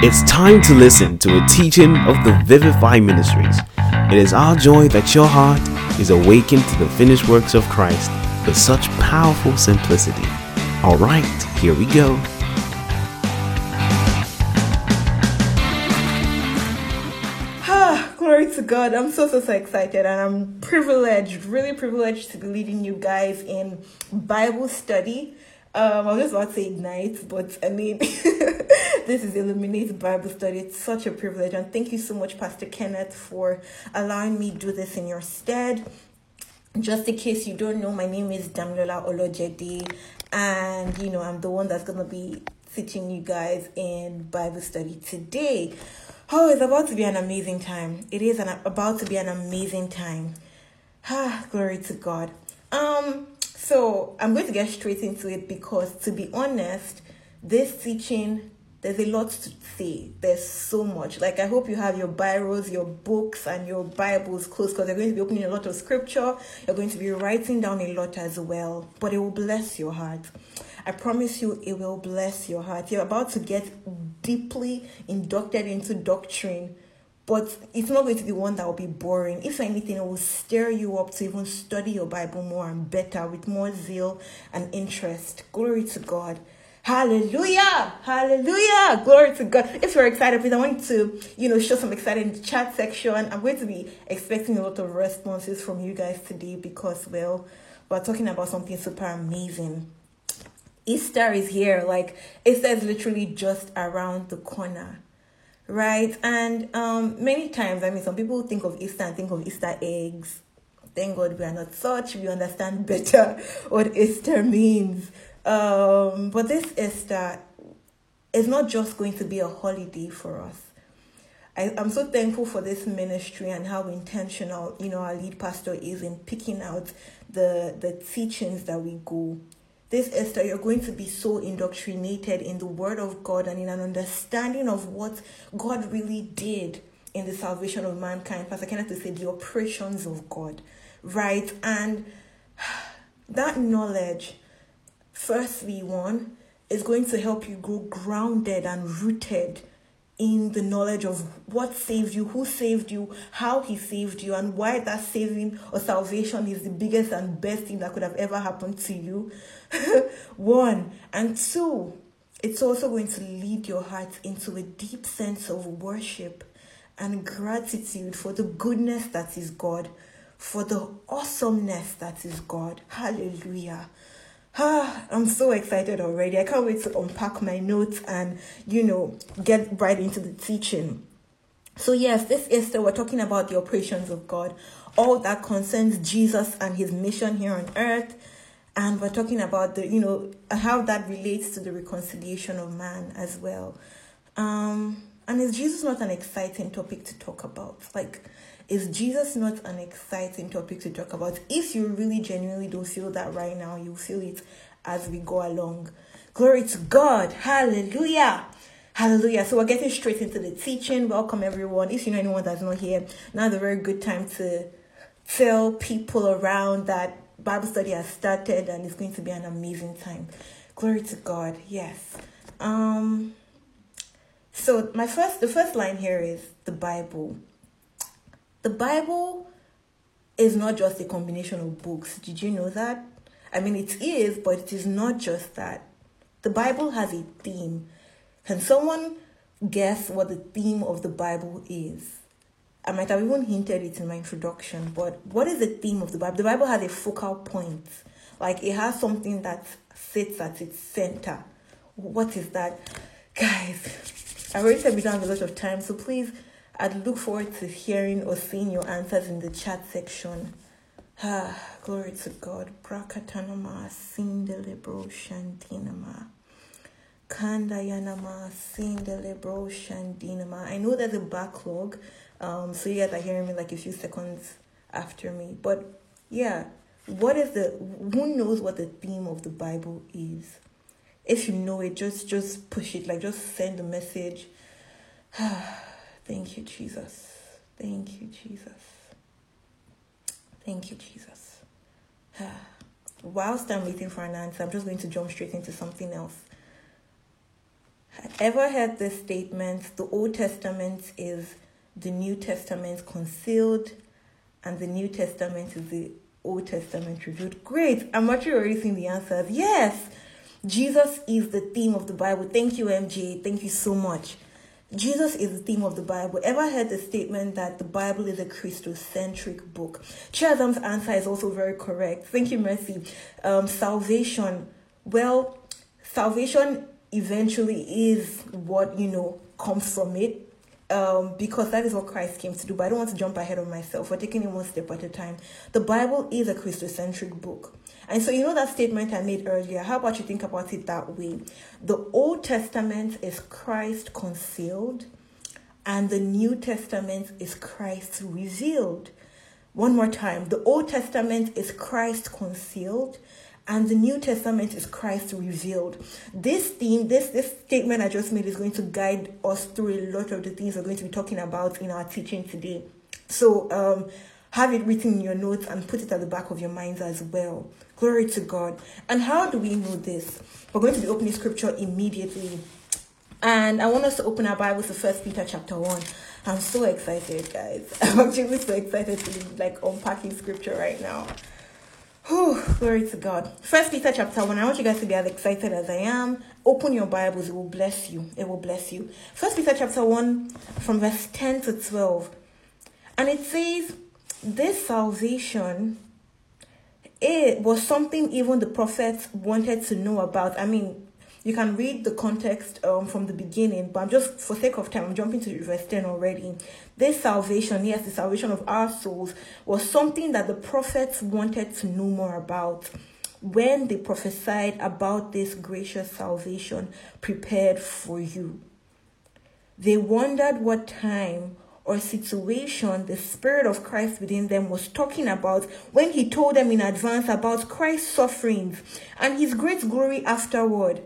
It's time to listen to a teaching of the Vivify Ministries. It is our joy that your heart is awakened to the finished works of Christ with such powerful simplicity. Alright, here we go. Glory to God. I'm so excited, and I'm really privileged to be leading you guys in Bible study. I was just about to say ignite, but I mean, this is Illuminate Bible study. It's such a privilege, and thank you so much, Pastor Kenneth, for allowing me to do this in your stead. Just in case you don't know, my name is Damola Olojedi, and I'm the one that's going to be teaching you guys in Bible study today. Oh, it's about to be an amazing time. It is about to be an amazing time. Glory to God. So I'm going to get straight into it because, to be honest, this teaching, there's a lot to say. There's so much. Like, I hope you have your Bibles, your books, and your Bibles close, because they're going to be opening a lot of scripture. You're going to be writing down a lot as well. But it will bless your heart. I promise you, it will bless your heart. You're about to get deeply inducted into doctrine. But it's not going to be one that will be boring. If anything, it will stir you up to even study your Bible more and better, with more zeal and interest. Glory to God. Hallelujah. Hallelujah. Glory to God. If you're excited, please, I want to, show some excitement in the chat section. I'm going to be expecting a lot of responses from you guys today because, well, we're talking about something super amazing. Easter is here. Like, Easter is literally just around the corner. Right, and many times, some people think of Easter and think of Easter eggs. Thank God we are not such. We understand better what Easter means. But this Easter is not just going to be a holiday for us. I'm so thankful for this ministry and how intentional, our lead pastor is in picking out the teachings that we go. This Easter, you're going to be so indoctrinated in the Word of God and in an understanding of what God really did in the salvation of mankind. Pastor Kenneth would say the operations of God, right? And that knowledge, firstly, one, is going to help you grow grounded and rooted in the knowledge of what saved you, who saved you, how he saved you, and why that saving or salvation is the biggest and best thing that could have ever happened to you. One. And two, it's also going to lead your heart into a deep sense of worship and gratitude for the goodness that is God, for the awesomeness that is God. Hallelujah. I'm so excited already. I can't wait to unpack my notes and, get right into the teaching. So yes, this Easter, we're talking about the operations of God, all that concerns Jesus and his mission here on earth. And we're talking about the, how that relates to the reconciliation of man as well. And is Jesus not an exciting topic to talk about? If you really genuinely don't feel that right now, you'll feel it as we go along. Glory to God. Hallelujah. Hallelujah. So we're getting straight into the teaching. Welcome, everyone. If you know anyone that's not here, now's a very good time to tell people around that Bible study has started and it's going to be an amazing time. Glory to God. Yes. So the first line here is the Bible. The Bible is not just a combination of books. Did you know that? It is, but it is not just that. The Bible has a theme. Can someone guess what the theme of the Bible is? I might have even hinted it in my introduction, but what is the theme of the Bible? The Bible has a focal point. Like, it has something that sits at its center. What is that? Guys, I already said we don't have a lot of time, so please, I'd look forward to hearing or seeing your answers in the chat section. Glory to God. Brakatanama sindelebro shandinama. Kandayanama sindelebro shandinama. I know there's a backlog, so you guys are hearing me like a few seconds after me. But yeah, who knows what the theme of the Bible is? If you know it, just push it, just send a message. Thank you, Jesus. Thank you, Jesus. Thank you, Jesus. Whilst I'm waiting for an answer, I'm just going to jump straight into something else. Ever heard this statement? The Old Testament is the New Testament concealed, and the New Testament is the Old Testament revealed. Great. I'm actually already seeing the answers. Yes. Jesus is the theme of the Bible. Thank you, MJ. Thank you so much. Jesus is the theme of the Bible. Ever heard the statement that the Bible is a Christocentric book? Chiazam's answer is also very correct. Thank you, Mercy. Salvation. Well, salvation eventually is what, comes from it. Because that is what Christ came to do. But I don't want to jump ahead of myself. We're taking it one step at a time. The Bible is a Christocentric book. And so that statement I made earlier, how about you think about it that way? The Old Testament is Christ concealed, and the New Testament is Christ revealed. One more time. The Old Testament is Christ concealed, and the New Testament is Christ revealed. This theme, this statement I just made is going to guide us through a lot of the things we're going to be talking about in our teaching today. So have it written in your notes and put it at the back of your minds as well. Glory to God. And how do we know this? We're going to be opening scripture immediately. And I want us to open our Bibles to 1 Peter chapter 1. I'm so excited, guys. I'm actually so excited to be unpacking scripture right now. Whew, glory to God. 1 Peter chapter 1. I want you guys to get as excited as I am. Open your Bibles. It will bless you. It will bless you. 1 Peter chapter 1 from verse 10 to 12. And it says, this salvation, it was something even the prophets wanted to know about. I mean, you can read the context from the beginning, but I'm just, for sake of time, I'm jumping to verse 10 already. This salvation, yes, the salvation of our souls, was something that the prophets wanted to know more about when they prophesied about this gracious salvation prepared for you. They wondered what time or situation the Spirit of Christ within them was talking about when he told them in advance about Christ's sufferings and his great glory afterward.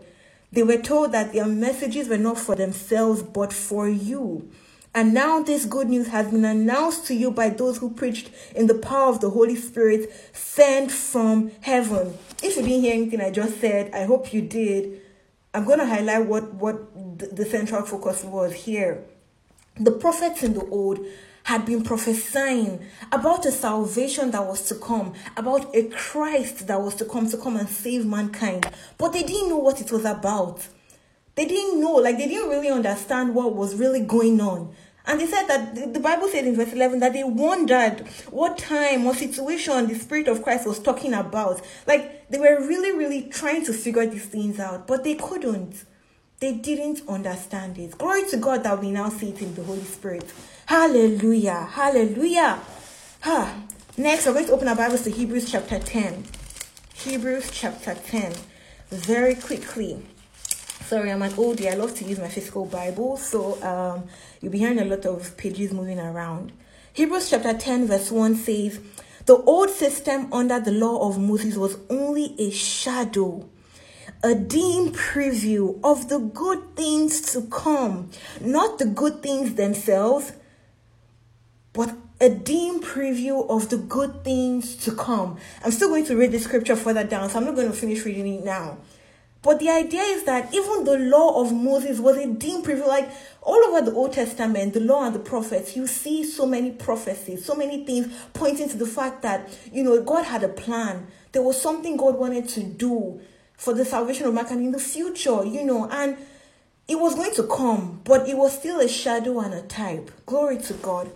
They were told that their messages were not for themselves, but for you. And now this good news has been announced to you by those who preached in the power of the Holy Spirit sent from heaven. If you didn't hear anything I just said, I hope you did. I'm going to highlight what the central focus was here. The prophets in the old had been prophesying about a salvation that was to come, about a Christ that was to come and save mankind. But they didn't know what it was about. They didn't know, they didn't really understand what was really going on. And they said that, the Bible said in verse 11, that they wondered what time or situation the Spirit of Christ was talking about. They were really, really trying to figure these things out, but they couldn't. They didn't understand it. Glory to God that we now see it in the Holy Spirit. Hallelujah. Hallelujah. Next, we're going to open our Bibles to Hebrews chapter 10. Hebrews chapter 10. Very quickly. Sorry, I'm an oldie. I love to use my physical Bible. So you'll be hearing a lot of pages moving around. Hebrews chapter 10 verse 1 says, the old system under the law of Moses was only a shadow, a dim preview of the good things to come, not the good things themselves, but a dim preview of the good things to come. I'm still going to read the scripture further down, so I'm not going to finish reading it now. But the idea is that even the law of Moses was a dim preview. All over the Old Testament, the law and the prophets, you see so many prophecies, so many things pointing to the fact that, God had a plan. There was something God wanted to do for the salvation of mankind in the future, and it was going to come, but it was still a shadow and a type. Glory to God.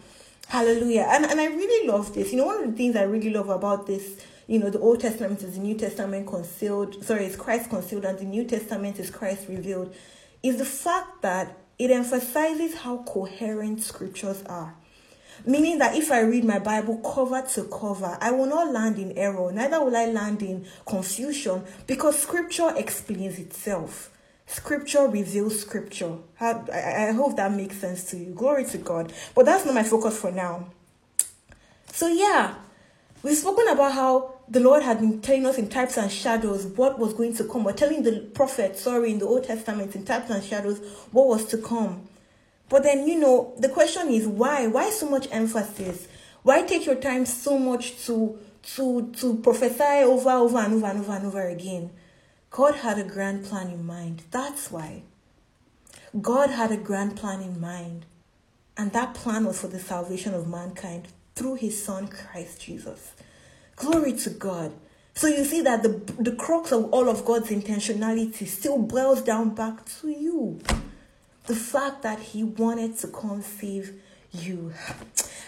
Hallelujah. And I really love this. One of the things I really love about this, the Old Testament is the New Testament concealed. Sorry, it's Christ concealed and the New Testament is Christ revealed, is the fact that it emphasizes how coherent scriptures are. Meaning that if I read my Bible cover to cover, I will not land in error, neither will I land in confusion, because scripture explains itself. Scripture reveals scripture. I hope that makes sense to you. Glory to God. But that's not my focus for now. So we've spoken about how the Lord had been telling us in types and shadows what was going to come, or telling the prophet, in the Old Testament in types and shadows what was to come. But then, the question is why? Why so much emphasis? Why take your time so much to prophesy over and over again? God had a grand plan in mind. That's why. God had a grand plan in mind, and that plan was for the salvation of mankind through his son, Christ Jesus. Glory to God. So you see that the crux of all of God's intentionality still boils down back to you. The fact that he wanted to come save you.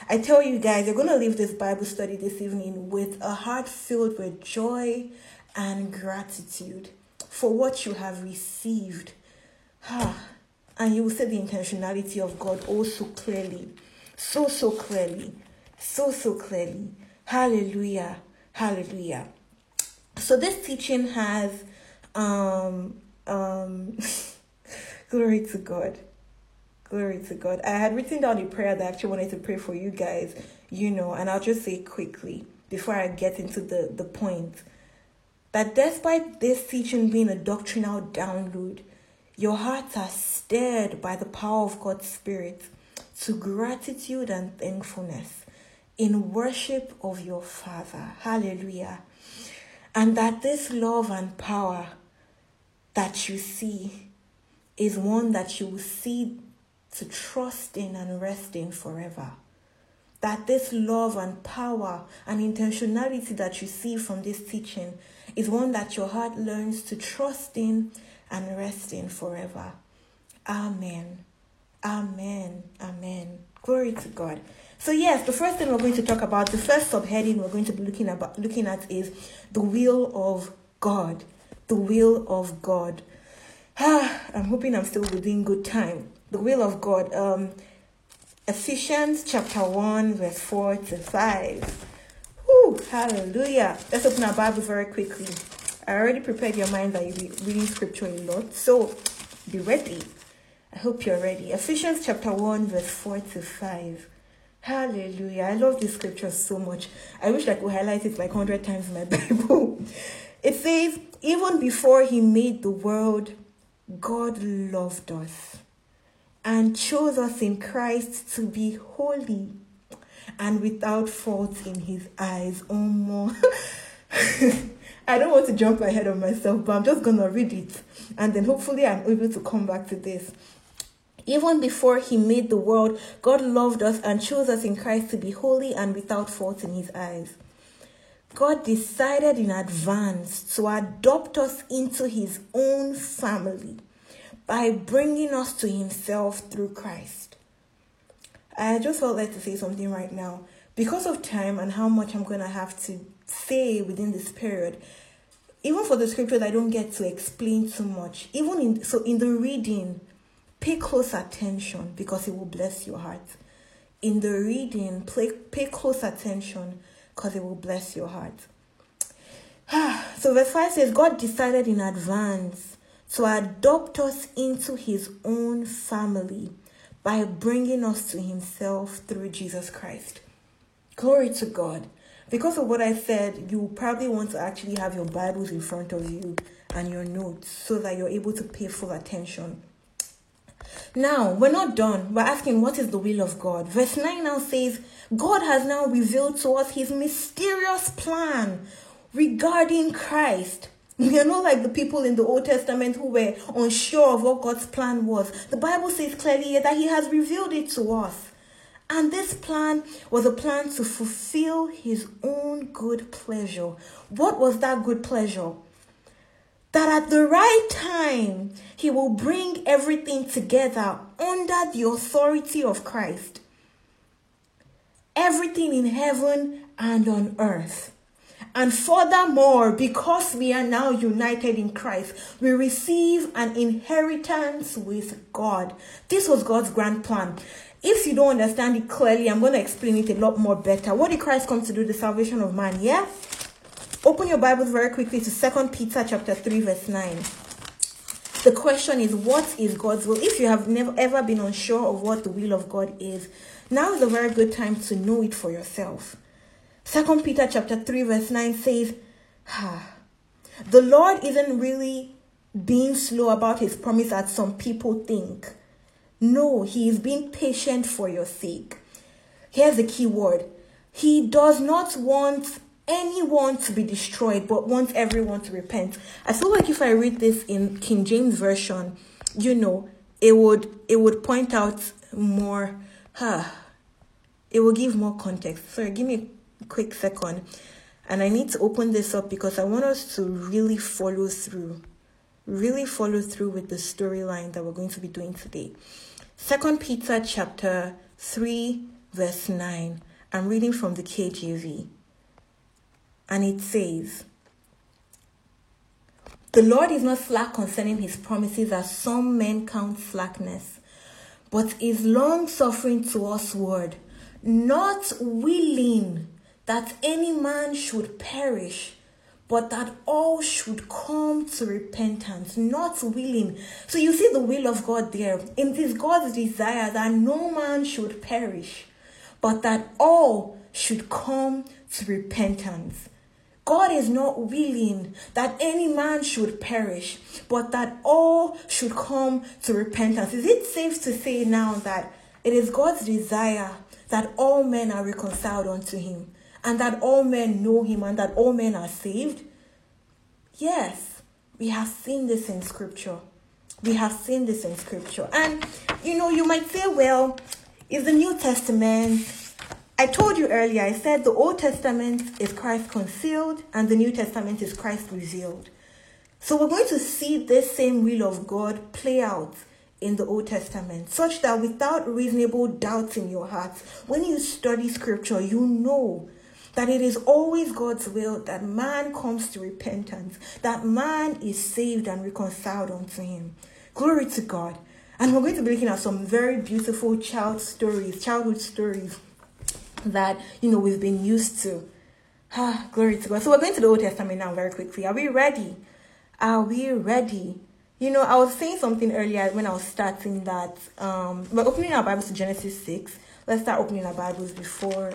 I tell you guys, you're going to leave this Bible study this evening with a heart filled with joy and gratitude for what you have received. And you will see the intentionality of God also clearly. So clearly. So clearly. Hallelujah. Hallelujah. So this teaching has, glory to God. Glory to God. I had written down a prayer that I actually wanted to pray for you guys, and I'll just say quickly before I get into the point that despite this teaching being a doctrinal download, your hearts are stirred by the power of God's Spirit to gratitude and thankfulness in worship of your Father. Hallelujah. And that this love and power that you see is one that you will see to trust in and rest in forever. That this love and power and intentionality that you see from this teaching is one that your heart learns to trust in and rest in forever. Amen. Amen. Amen. Glory to God. So yes, the first thing we're going to talk about, the first subheading we're going to be looking at is the will of God. The will of God. I'm hoping I'm still within good time. The will of God. Ephesians chapter 1, verse 4 to 5. Whew, hallelujah. Let's open our Bibles very quickly. I already prepared your mind that you'll be reading scripture a lot. So be ready. I hope you're ready. Ephesians chapter 1, verse 4 to 5. Hallelujah. I love this scripture so much. I wish I could highlight it like 100 times in my Bible. It says, even before he made the world, God loved us and chose us in Christ to be holy and without fault in his eyes. Oh, more. I don't want to jump ahead of myself, but I'm just going to read it. And then hopefully I'm able to come back to this. Even before he made the world, God loved us and chose us in Christ to be holy and without fault in his eyes. God decided in advance to adopt us into his own family by bringing us to himself through Christ. I just felt like to say something right now. Because of time and how much I'm going to have to say within this period, even for the scriptures, I don't get to explain too much. So in the reading, pay close attention because it will bless your heart. In the reading, pay close attention because it will bless your heart. So verse 5 says, God decided in advance to adopt us into his own family by bringing us to himself through Jesus Christ. Glory to God. Because of what I said, you probably want to actually have your Bibles in front of you and your notes so that you're able to pay full attention. Now, we're not done. We're asking, what is the will of God? Verse 9 now says, God has now revealed to us his mysterious plan regarding Christ. You're not like the people in the Old Testament who were unsure of what God's plan was. The Bible says clearly that he has revealed it to us. And this plan was a plan to fulfill his own good pleasure. What was that good pleasure? That at the right time, he will bring everything together under the authority of Christ. Everything in heaven and on earth. And furthermore, because we are now united in Christ, we receive an inheritance with God. This was God's grand plan. If you don't understand it clearly, I'm going to explain it a lot more better. What did Christ come to do? The salvation of man, yeah? Open your Bibles very quickly to 2 Peter chapter 3 verse 9. The question is, what is God's will? If you have never ever been unsure of what the will of God is, now is a very good time to know it for yourself. 2 Peter chapter 3 verse 9 says, the Lord isn't really being slow about his promise as some people think. No, he is being patient for your sake. Here's the key word. He does not want anyone to be destroyed, but wants everyone to repent. I feel like if I read this in King James Version, it would point out more. It will give more context. Sorry, give me a quick second. And I need to open this up because I want us to really follow through with the storyline that we're going to be doing today. 2 Peter chapter 3, verse 9. I'm reading from the KJV. And it says, "The Lord is not slack concerning his promises, as some men count slackness, but is long-suffering to us ward, not willing that any man should perish, but that all should come to repentance." Not willing. So you see the will of God there. It is God's desire that no man should perish, but that all should come to repentance. God is not willing that any man should perish, but that all should come to repentance. Is it safe to say now that it is God's desire that all men are reconciled unto him, and that all men know him, and that all men are saved? Yes, we have seen this in scripture. And, you might say, well, it's the New Testament. I told you earlier, I said the Old Testament is Christ concealed and the New Testament is Christ revealed. So we're going to see this same will of God play out in the Old Testament, such that without reasonable doubts in your hearts, when you study scripture, you know that it is always God's will that man comes to repentance, that man is saved and reconciled unto him. Glory to God. And we're going to be looking at some very beautiful childhood stories that, we've been used to. Glory to God. So we're going to the Old Testament now very quickly. Are we ready? I was saying something earlier when I was starting that we're opening our Bibles to Genesis 6. Let's start opening our Bibles before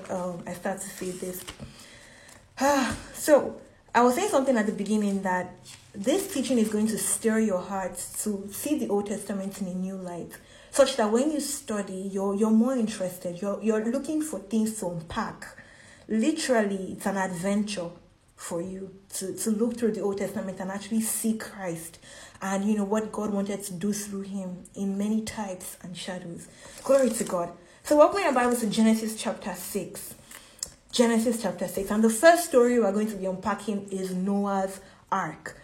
I start to say this. So I was saying something at the beginning that this teaching is going to stir your hearts to see the Old Testament in a new light, such that when you study, you're more interested. You're looking for things to unpack. Literally, it's an adventure for you to look through the Old Testament and actually see Christ and what God wanted to do through him in many types and shadows. Glory to God. So we're opening our Bibles to Genesis chapter 6. And the first story we're going to be unpacking is Noah's Ark.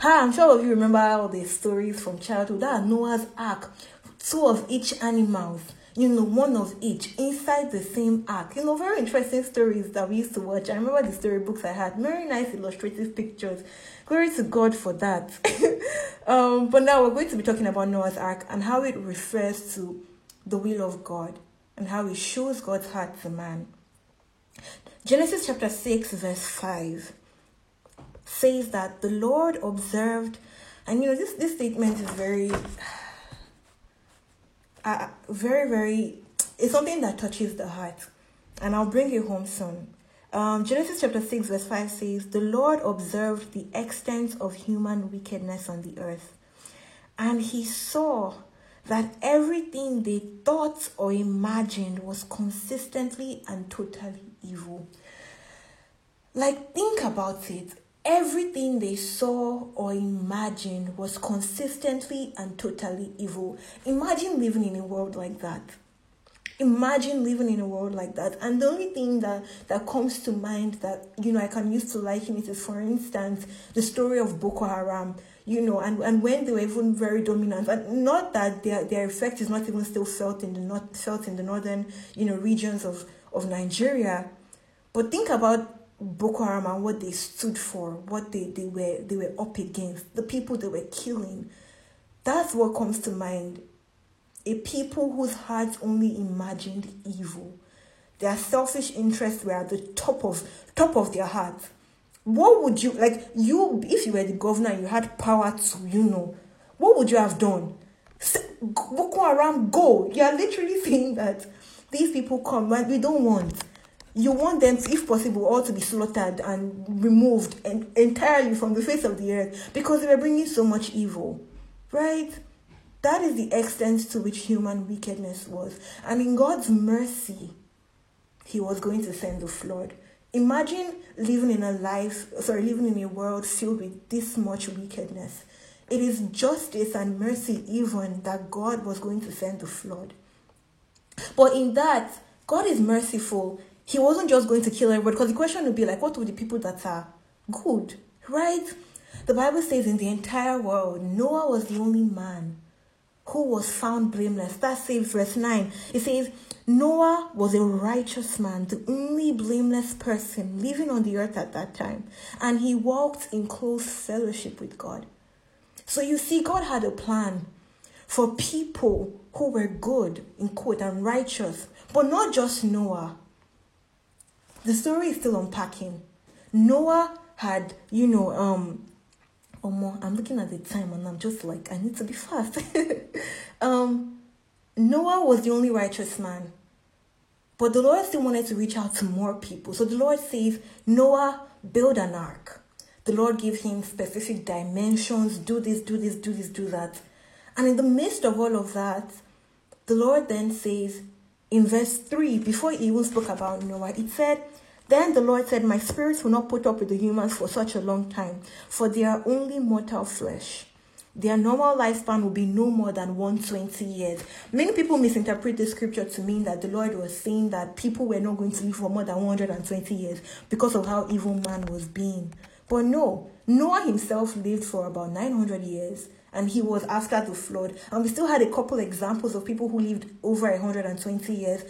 I'm sure all of you remember all the stories from childhood. That Noah's Ark, 2 of each animals, 1 of each inside the same ark. Very interesting stories that we used to watch. I remember the storybooks I had. Very nice illustrative pictures. Glory to God for that. But now we're going to be talking about Noah's Ark and how it refers to the will of God and how it shows God's heart to man. Genesis chapter 6 verse 5 says that the Lord observed, and this statement is very, very, it's something that touches the heart, and I'll bring it home soon. Genesis chapter 6 verse 5 says, "The Lord observed the extent of human wickedness on the earth, and he saw that everything they thought or imagined was consistently and totally evil." Think about it. Everything they saw or imagined was consistently and totally evil. Imagine living in a world like that. And the only thing that comes to mind that, I can use to liken it is, for instance, the story of Boko Haram, and when they were even very dominant. And not that their effect is not even still felt in the northern, regions of Nigeria. But think about Boko Haram and what they stood for, what they were up against, the people they were killing. That's what comes to mind. A people whose hearts only imagined evil. Their selfish interests were at the top of their hearts. What would you if you were the governor and you had power to, what would you have done? Boko Haram, go. You are literally saying that these people come, and we don't want. You want them, if possible, all to be slaughtered and removed entirely from the face of the earth because they were bringing so much evil, right? That is the extent to which human wickedness was. And in God's mercy, he was going to send the flood. Imagine living in a world filled with this much wickedness. It is justice and mercy even that God was going to send the flood. But in that, God is merciful. He wasn't just going to kill everybody, because the question would be like, what would the people that are good, right? The Bible says in the entire world, Noah was the only man who was found blameless. That says verse 9. It says, Noah was a righteous man, the only blameless person living on the earth at that time. And he walked in close fellowship with God. So you see, God had a plan for people who were good, in quote, and righteous. But not just Noah. The story is still unpacking. Noah had, I'm looking at the time and I'm just like, I need to be fast. Noah was the only righteous man. But the Lord still wanted to reach out to more people. So the Lord says, Noah, build an ark. The Lord gave him specific dimensions. Do this, do this, do this, do that. And in the midst of all of that, the Lord then says, in verse 3, before he even spoke about Noah, it said, then the Lord said, my spirit will not put up with the humans for such a long time, for they are only mortal flesh. Their normal lifespan will be no more than 120 years. Many people misinterpret this scripture to mean that the Lord was saying that people were not going to live for more than 120 years because of how evil man was being. But no, Noah himself lived for about 900 years. And he was after the flood. And we still had a couple examples of people who lived over 120 years,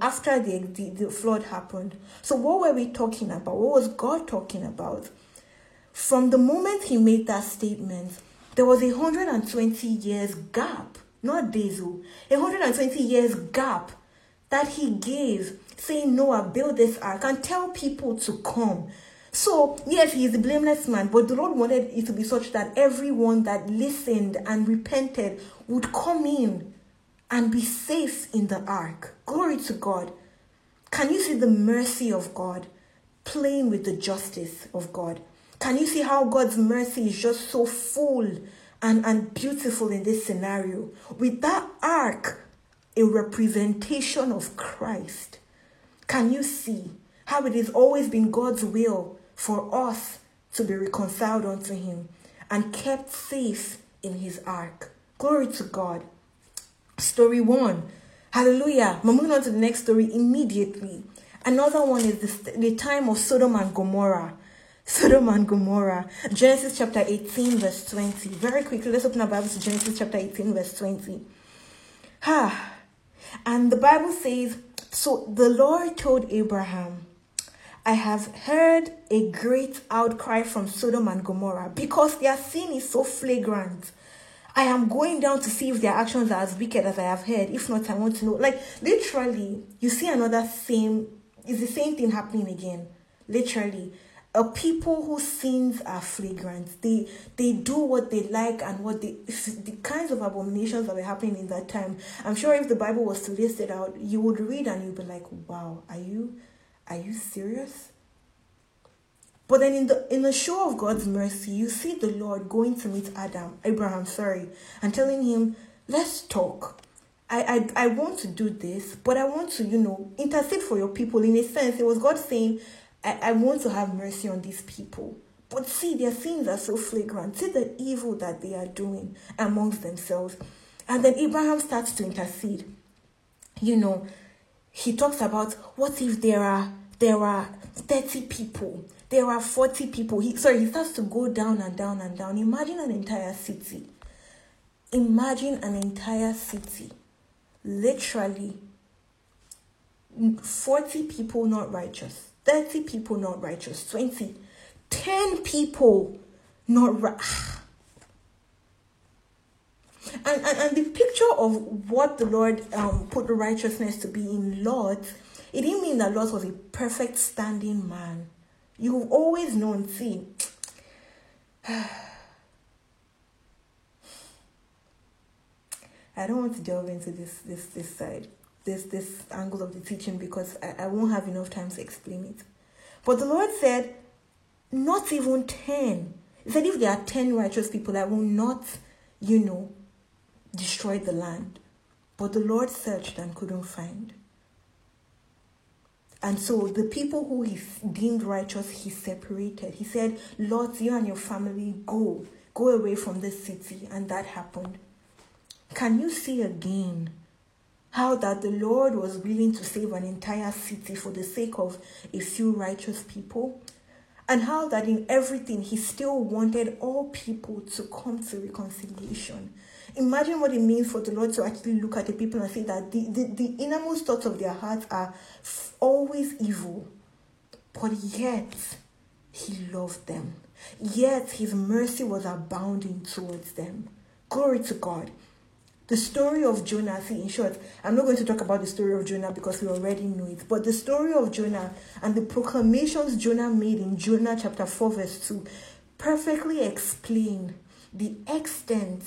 after the flood happened. So what were we talking about? What was God talking about? From the moment he made that statement, there was 120 years gap, not days, 120 years gap that he gave, saying, Noah, build this ark and tell people to come. So, yes, he is a blameless man, but the Lord wanted it to be such that everyone that listened and repented would come in and be safe in the ark. Glory to God. Can you see the mercy of God playing with the justice of God? Can you see how God's mercy is just so full and beautiful in this scenario? With that ark, a representation of Christ. Can you see how it has always been God's will for us to be reconciled unto him and kept safe in his ark? Glory to God. Story one. Hallelujah. We're moving on to the next story immediately. Another one is the time of Sodom and Gomorrah. Sodom and Gomorrah. Genesis chapter 18 verse 20. Very quickly, let's open our Bible to Genesis chapter 18 verse 20. And the Bible says, so the Lord told Abraham, I have heard a great outcry from Sodom and Gomorrah because their sin is so flagrant. I am going down to see if their actions are as wicked as I have heard. If not, I want to know. Like, literally, you see it's the same thing happening again. Literally, a people whose sins are flagrant. They do what they like and the kinds of abominations that were happening in that time. I'm sure if the Bible was to list it out, you would read and you'd be like, wow, Are you serious? But then in the show of God's mercy, you see the Lord going to meet Abraham, and telling him, let's talk. I want to do this, but I want to, intercede for your people. In a sense, it was God saying, I want to have mercy on these people. But see, their sins are so flagrant. See the evil that they are doing amongst themselves. And then Abraham starts to intercede. He talks about, what if there are 30 people, there are 40 people. He starts to go down and down and down. Imagine an entire city. Literally, 40 people not righteous, 30 people not righteous, 20, 10 people not righteous. And the picture of what the Lord put the righteousness to be in Lot, it didn't mean that Lot was a perfect standing man. You've always known, see. I don't want to delve into this side, this angle of the teaching, because I won't have enough time to explain it. But the Lord said, not even 10. He said, if there are 10 righteous people, I will not, destroyed the land. But the Lord searched and couldn't find. And so the people who he deemed righteous, he separated. He said, Lot, you and your family, go. Go away from this city. And that happened. Can you see again how that the Lord was willing to save an entire city for the sake of a few righteous people? And how that in everything, he still wanted all people to come to reconciliation. Imagine what it means for the Lord to actually look at the people and say that the innermost thoughts of their hearts are always evil. But yet, he loved them. Yet, his mercy was abounding towards them. Glory to God. The story of Jonah, see, in short, I'm not going to talk about the story of Jonah because we already know it. But the story of Jonah and the proclamations Jonah made in Jonah chapter 4 verse 2 perfectly explain the extent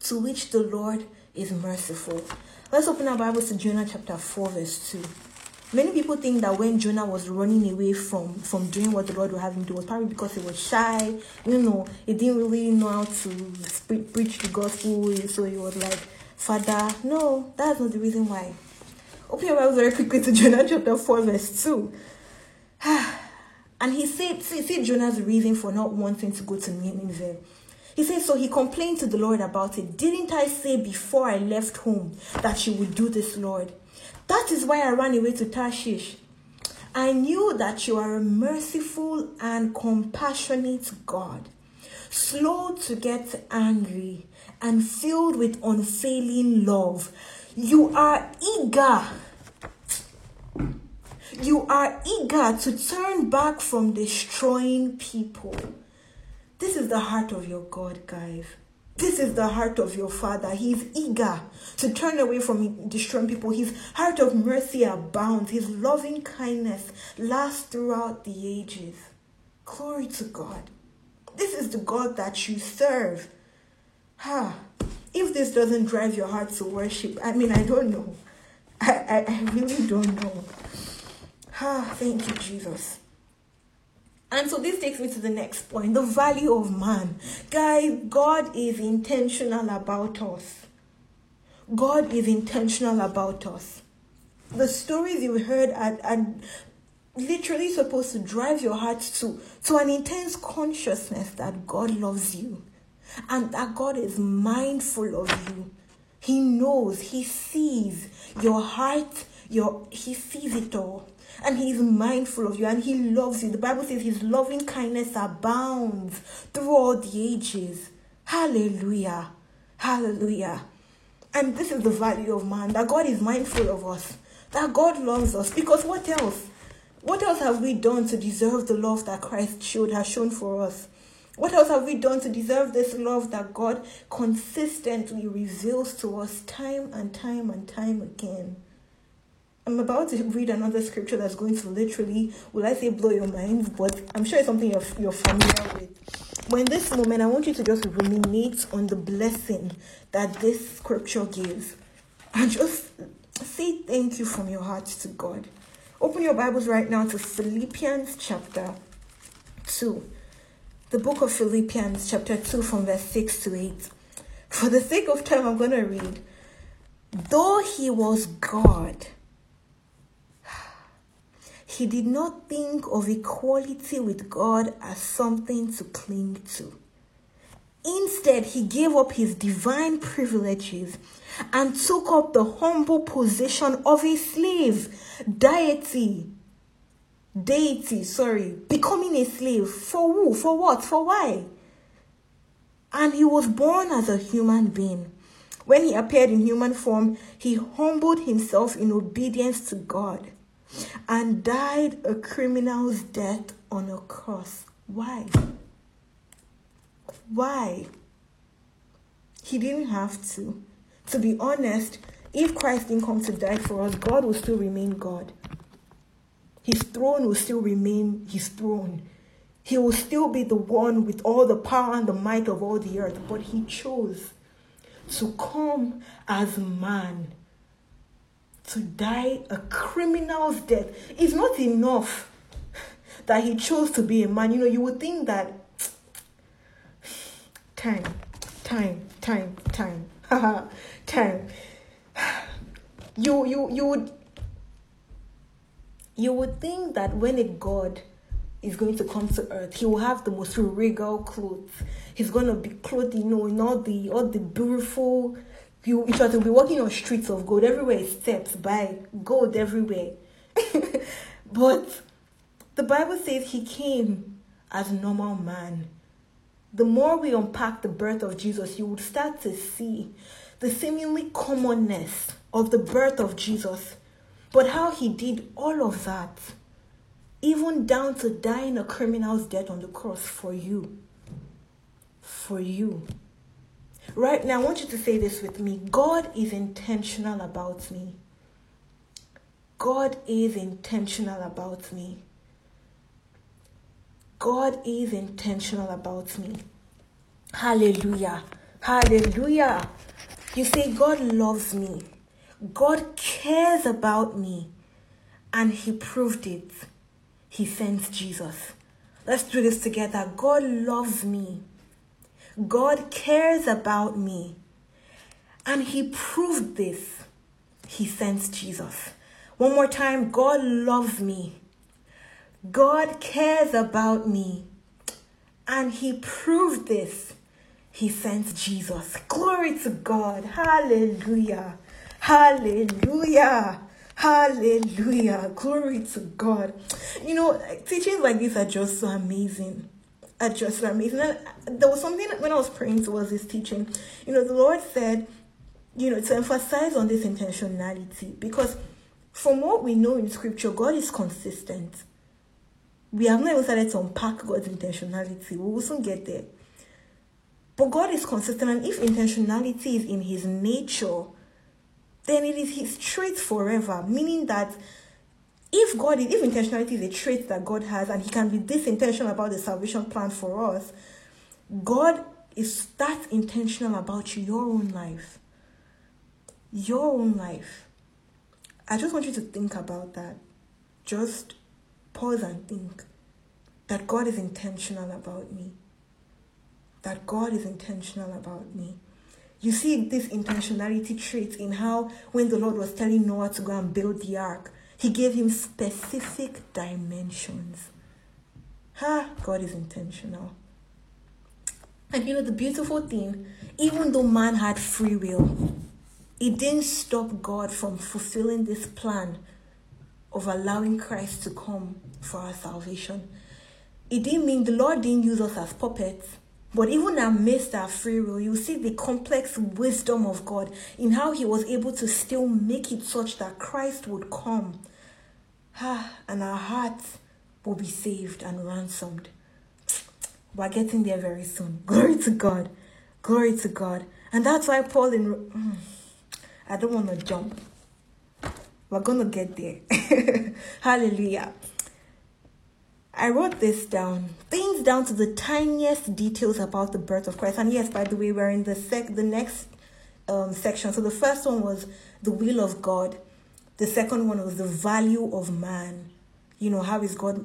to which the Lord is merciful. Let's open our Bibles to Jonah chapter 4 verse 2. Many people think that when Jonah was running away from doing what the Lord would have him do, it was probably because he was shy. You know, he didn't really know how to preach the gospel, so he was like, Father, no, that's not the reason why. Open your Bibles very quickly to Jonah chapter 4 verse 2. And he said, see Jonah's reason for not wanting to go to Nineveh. He says, so he complained to the Lord about it. Didn't I say before I left home that you would do this, Lord? That is why I ran away to Tarshish. I knew that you are a merciful and compassionate God, slow to get angry and filled with unfailing love. You are eager to turn back from destroying people. This is the heart of your God, guys. This is the heart of your Father. He is eager to turn away from destroying people. His heart of mercy abounds. His loving kindness lasts throughout the ages. Glory to God. This is the God that you serve. If this doesn't drive your heart to worship, I don't know. I really don't know. Thank you, Jesus. And so this takes me to the next point, the value of man. Guys, God is intentional about us. God is intentional about us. The stories you heard are literally supposed to drive your heart to an intense consciousness that God loves you and that God is mindful of you. He knows, he sees your heart, he sees it all. And he is mindful of you and he loves you. The Bible says his loving kindness abounds through all the ages. Hallelujah. Hallelujah. And this is the value of man, that God is mindful of us, that God loves us. Because what else? What else have we done to deserve the love that Christ has shown for us? What else have we done to deserve this love that God consistently reveals to us time and time and time again? I'm about to read another scripture that's going to literally, blow your mind, but I'm sure it's something you're familiar with. But in this moment, I want you to just ruminate on the blessing that this scripture gives. And just say thank you from your heart to God. Open your Bibles right now to Philippians chapter 2. The book of Philippians chapter 2 from verse 6 to 8. For the sake of time, I'm going to read. Though he was God, he did not think of equality with God as something to cling to. Instead, he gave up his divine privileges and took up the humble position of a slave, deity, becoming a slave. For who? For what? For why? And he was born as a human being. When he appeared in human form, he humbled himself in obedience to God and died a criminal's death on a cross. Why? Why? He didn't have to. To be honest, if Christ didn't come to die for us, God will still remain God. His throne will still remain his throne. He will still be the one with all the power and the might of all the earth. But he chose to come as man, to die a criminal's death. It's not enough that he chose to be a man. You know, you would think that time. You would think that when a God is going to come to earth. He will have the most regal clothes. He's going to be clothed, in all the beautiful. It will be walking on streets of gold. Everywhere is steps by gold everywhere. But the Bible says he came as a normal man. The more we unpack the birth of Jesus, you would start to see the seemingly commonness of the birth of Jesus, but how he did all of that, even down to dying a criminal's death on the cross for you. For you. Right now, I want you to say this with me. God is intentional about me. God is intentional about me. God is intentional about me. Hallelujah. Hallelujah. You say, God loves me. God cares about me. And he proved it. He sends Jesus. Let's do this together. God loves me. God cares about me. And he proved this. He sends Jesus. One more time. God loves me. God cares about me. And he proved this. He sends Jesus. Glory to God. Hallelujah. Hallelujah. Hallelujah. Glory to God. Teachings like this are just so amazing. And there was something when I was praying towards this teaching. The Lord said, to emphasize on this intentionality. Because from what we know in Scripture, God is consistent. We have not even started to unpack God's intentionality. We will soon get there. But God is consistent, and if intentionality is in his nature, then it is his trait forever. Meaning that if intentionality is a trait that God has, and he can be this intentional about the salvation plan for us, God is that intentional about your own life. Your own life. I just want you to think about that. Just pause and think that God is intentional about me. That God is intentional about me. You see this intentionality trait in how when the Lord was telling Noah to go and build the ark, he gave him specific dimensions. God is intentional. And the beautiful thing, even though man had free will, it didn't stop God from fulfilling this plan of allowing Christ to come for our salvation. It didn't mean the Lord didn't use us as puppets. But even amidst our free will, you see the complex wisdom of God in how he was able to still make it such that Christ would come. And our hearts will be saved and ransomed. We're getting there very soon. Glory to God. Glory to God. And that's why Paul in... I don't want to jump. We're going to get there. Hallelujah. I wrote this down. Things down to the tiniest details about the birth of Christ. And yes, by the way, we're in the next section. So the first one was the will of God. The second one was the value of man. How is God...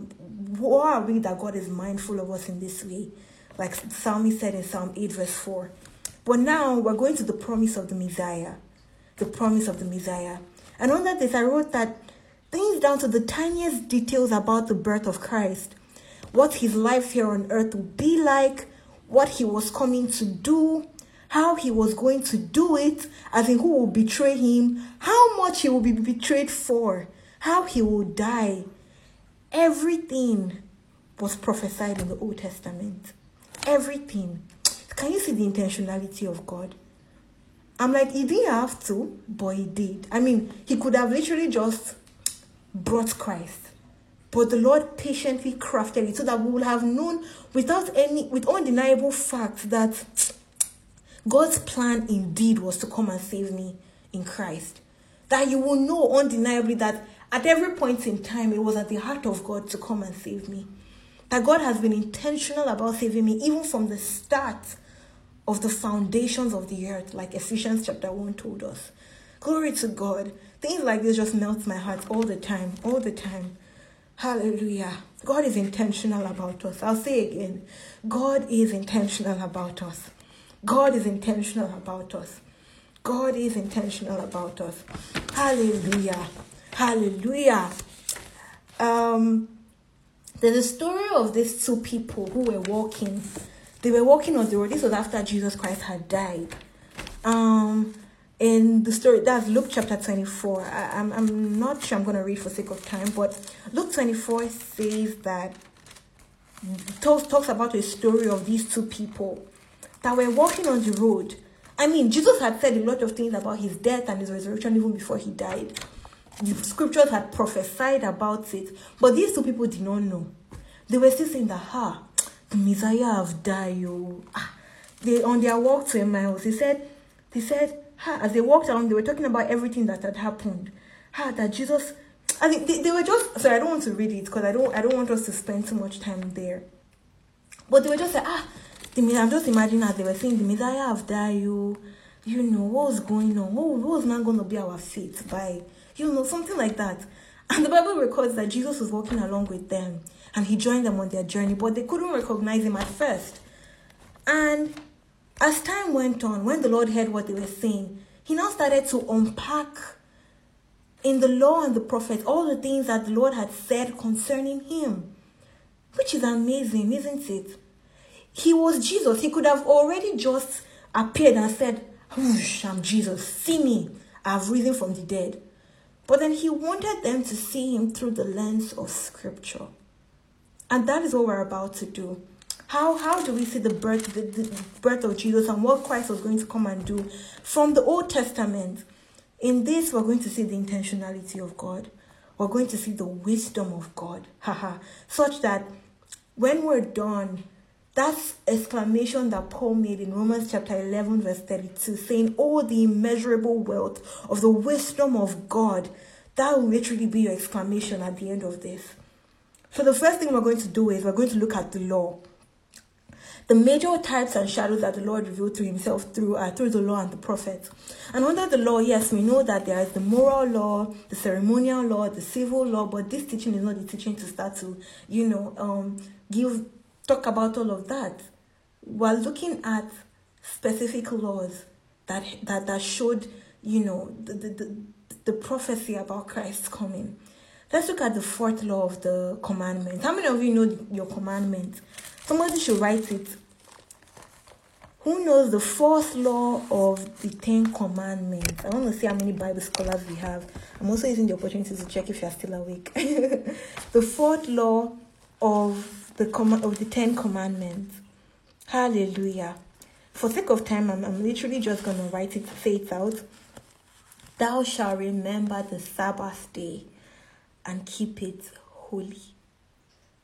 Why are we that God is mindful of us in this way? Like Psalmist said in Psalm 8 verse 4. But now we're going to the promise of the Messiah. The promise of the Messiah. And under this, I wrote that things down to the tiniest details about the birth of Christ. What his life here on earth would be like. What he was coming to do. How he was going to do it. As in who will betray him. How much he will be betrayed for. How he will die. Everything was prophesied in the Old Testament. Everything. Can you see the intentionality of God? I'm like, he didn't have to, but he did. He could have literally just brought Christ, but the Lord patiently crafted it so that we will have known with undeniable fact that God's plan indeed was to come and save me in Christ. That you will know undeniably that at every point in time it was at the heart of God to come and save me. That God has been intentional about saving me even from the start of the foundations of the earth, like Ephesians chapter 1 told us. Glory to God. Things like this just melt my heart all the time, all the time. Hallelujah. God is intentional about us. I'll say again. God is intentional about us. God is intentional about us. God is intentional about us. Hallelujah. Hallelujah. There's a story of these two people who were walking. They were walking on the road. This was after Jesus Christ had died. In the story, that's Luke chapter 24. I'm not sure I'm going to read for sake of time, but Luke 24 says that, talks about a story of these two people that were walking on the road. I mean, Jesus had said a lot of things about his death and his resurrection even before he died. The scriptures had prophesied about it, but these two people did not know. They were still saying that, the Messiah have died. They on their walk to Emmaus, they said, as they walked around, they were talking about everything that had happened. That Jesus, I think they were just, sorry, I don't want to read it because I don't want us to spend too much time there. But they were just like, I'm just imagining as they were saying, the Messiah have died. You know, what was going on? What was not going to be our fate by, something like that. And the Bible records that Jesus was walking along with them and he joined them on their journey, but they couldn't recognize him at first. And as time went on, when the Lord heard what they were saying, he now started to unpack in the law and the prophets all the things that the Lord had said concerning him, which is amazing, isn't it? He was Jesus. He could have already just appeared and said, I'm Jesus, see me, I've risen from the dead. But then he wanted them to see him through the lens of scripture. And that is what we're about to do. How do we see the birth of Jesus and what Christ was going to come and do from the Old Testament? In this, we're going to see the intentionality of God. We're going to see the wisdom of God. Such that when we're done, that's exclamation that Paul made in Romans chapter 11, verse 32, saying, "Oh, the immeasurable wealth of the wisdom of God." That will literally be your exclamation at the end of this. So the first thing we're going to do is we're going to look at the law. The major types and shadows that the Lord revealed to himself through the law and the prophets. And under the law, yes, we know that there is the moral law, the ceremonial law, the civil law, but this teaching is not the teaching to start to, talk about all of that. We're looking at specific laws that showed, the prophecy about Christ's coming. Let's look at the fourth law of the commandments. How many of you know your commandments? Somebody should write it. Who knows the fourth law of the Ten Commandments? I want to see how many Bible scholars we have. I'm also using the opportunity to check if you're still awake. The fourth law of the Ten Commandments. Hallelujah. For sake of time, I'm literally just going to write it, say it out. Thou shalt remember the Sabbath day and keep it holy.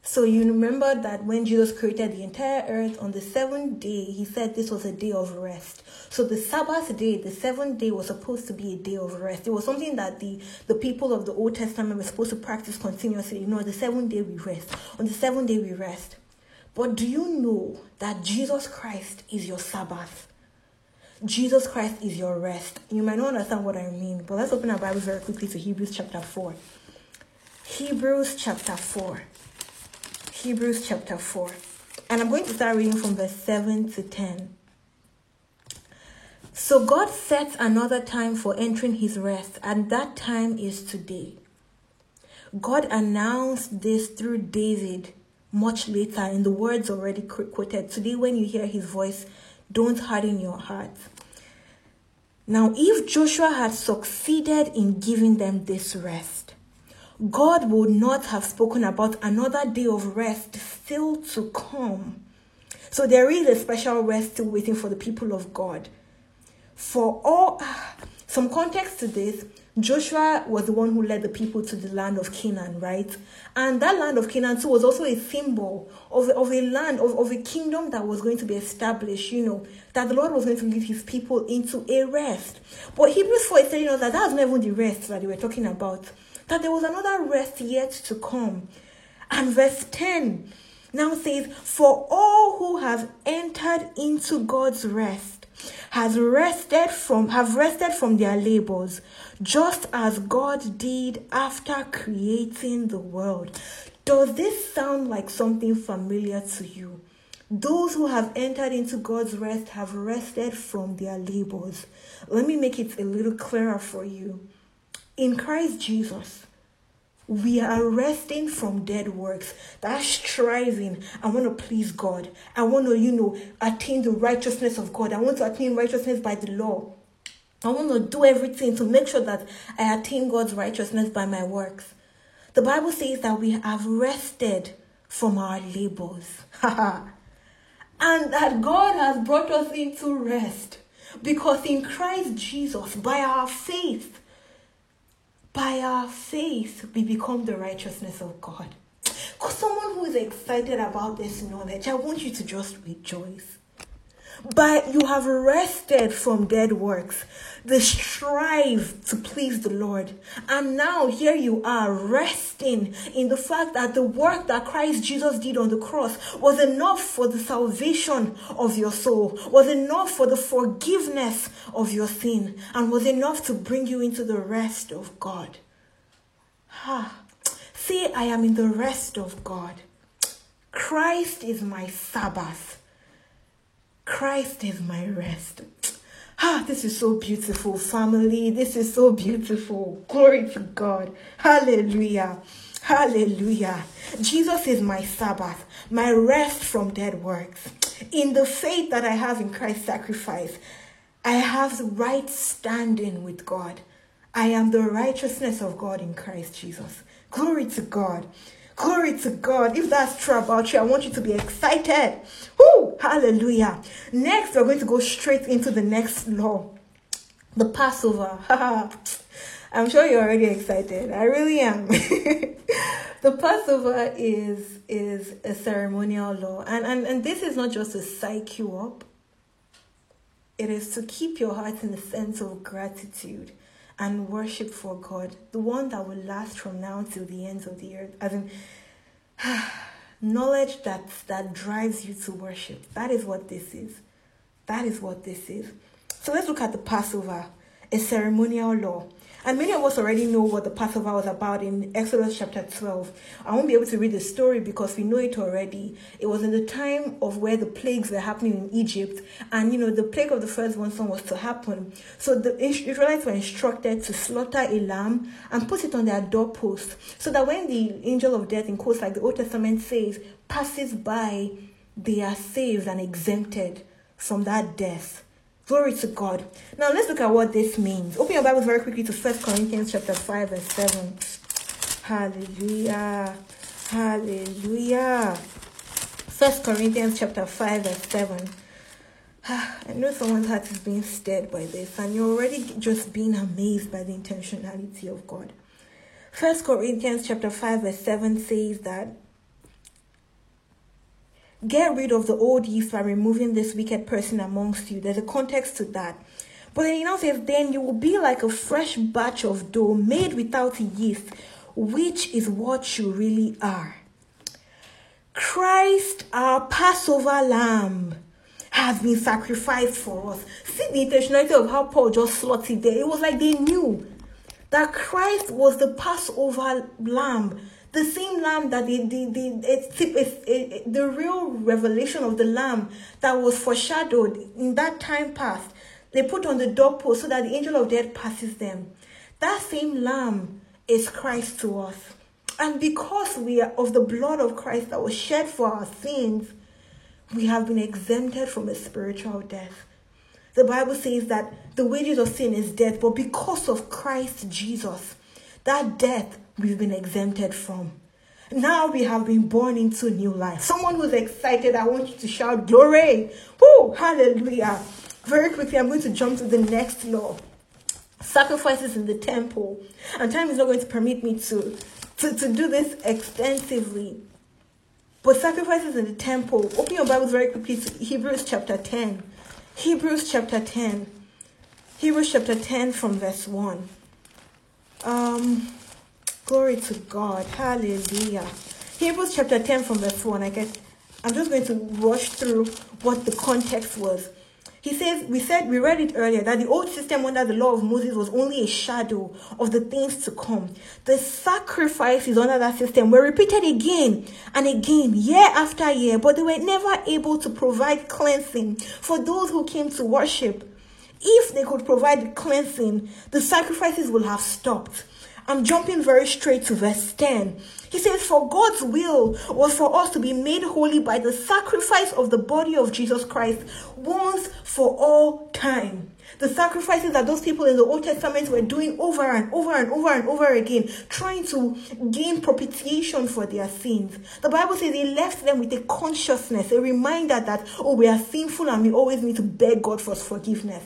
So you remember that when Jesus created the entire earth on the seventh day, he said this was a day of rest. So the Sabbath day, the seventh day, was supposed to be a day of rest. It was something that the people of the Old Testament were supposed to practice continuously. The seventh day we rest. On the seventh day we rest. But do you know that Jesus Christ is your Sabbath? Jesus Christ is your rest. You might not understand what I mean, but let's open our Bibles very quickly to Hebrews chapter 4. Hebrews chapter 4. And I'm going to start reading from verse 7 to 10. So God sets another time for entering his rest, and that time is today. God announced this through David much later in the words already quoted. Today, when you hear his voice, don't harden your heart. Now, if Joshua had succeeded in giving them this rest, God would not have spoken about another day of rest still to come. So there is a special rest still waiting for the people of God. For all some context to this, Joshua was the one who led the people to the land of Canaan, right? And that land of Canaan too was also a symbol of a land, of a kingdom that was going to be established, that the Lord was going to lead his people into a rest. But Hebrews 4 is telling us that that's not even the rest that they were talking about, that there was another rest yet to come. And verse 10 now says, "For all who have entered into God's rest have rested from their labors, just as God did after creating the world." Does this sound like something familiar to you? Those who have entered into God's rest have rested from their labors. Let me make it a little clearer for you. In Christ Jesus, We are resting from dead works. That's striving. I want to please God. I want to, attain the righteousness of God. I want to attain righteousness by the law. I want to do everything to make sure that I attain God's righteousness by my works. The Bible says that we have rested from our labors. And that God has brought us into rest. Because in Christ Jesus, by our faith, we become the righteousness of God. Because someone who is excited about this knowledge, I want you to just rejoice. But you have rested from dead works, the strive to please the Lord. And now here you are resting in the fact that the work that Christ Jesus did on the cross was enough for the salvation of your soul, was enough for the forgiveness of your sin, and was enough to bring you into the rest of God. Say, I am in the rest of God. Christ is my Sabbath. Christ is my rest. This is so beautiful, family. This is so beautiful. Glory to God. Hallelujah. Hallelujah. Jesus is my Sabbath, my rest from dead works. In the faith that I have in Christ's sacrifice, I have the right standing with God. I am the righteousness of God in Christ Jesus. Glory to God. Glory to God. If that's true about you, I want you to be excited. Woo! Hallelujah. Next, we're going to go straight into the next law. The Passover. I'm sure you're already excited. I really am. The Passover is a ceremonial law. And this is not just to psych you up. It is to keep your heart in a sense of gratitude and worship for God, the one that will last from now till the ends of the earth. As in, knowledge that drives you to worship. That is what this is. That is what this is. So let's look at the Passover, a ceremonial law. And many of us already know what the Passover was about in Exodus chapter 12. I won't be able to read the story because we know it already. It was in the time of where the plagues were happening in Egypt. And, the plague of the firstborn son was to happen. So the Israelites were instructed to slaughter a lamb and put it on their doorpost, so that when the angel of death, in quotes like the Old Testament says, passes by, they are saved and exempted from that death. Glory to God. Now let's look at what this means. Open your Bibles very quickly to 1 Corinthians chapter 5 verse 7. Hallelujah. Hallelujah. 1 Corinthians chapter 5 verse 7. I know someone's heart is being stirred by this, and you're already just being amazed by the intentionality of God. 1 Corinthians chapter 5 verse 7 says that, get rid of the old yeast by removing this wicked person amongst you. There's a context to that. But then he now says, then you will be like a fresh batch of dough made without yeast, which is what you really are. Christ, our Passover lamb, has been sacrificed for us. See the intentionality of how Paul just slotted there. It was like they knew that Christ was the Passover lamb. The same lamb that the real revelation of the lamb that was foreshadowed in that time past, they put on the doorpost so that the angel of death passes them. That same lamb is Christ to us. And because we are of the blood of Christ that was shed for our sins, we have been exempted from a spiritual death. The Bible says that the wages of sin is death, but because of Christ Jesus, that death we've been exempted from. Now we have been born into new life. Someone who's excited, I want you to shout glory. Woo! Hallelujah. Very quickly, I'm going to jump to the next law. Sacrifices in the temple. And time is not going to permit me to do this extensively. But sacrifices in the temple. Open your Bibles very quickly to Hebrews chapter 10. Hebrews chapter 10 from verse 1. Glory to God. Hallelujah. Hebrews chapter 10 from verse 1. I guess I'm just going to rush through what the context was. He says, we read it earlier, that the old system under the law of Moses was only a shadow of the things to come. The sacrifices under that system were repeated again and again, year after year, but they were never able to provide cleansing for those who came to worship. If they could provide the cleansing, the sacrifices would have stopped. I'm jumping very straight to verse 10. He says, for God's will was for us to be made holy by the sacrifice of the body of Jesus Christ once for all time. The sacrifices that those people in the Old Testament were doing over and over and over and over again, trying to gain propitiation for their sins. The Bible says he left them with a consciousness, a reminder that, oh, we are sinful and we always need to beg God for forgiveness.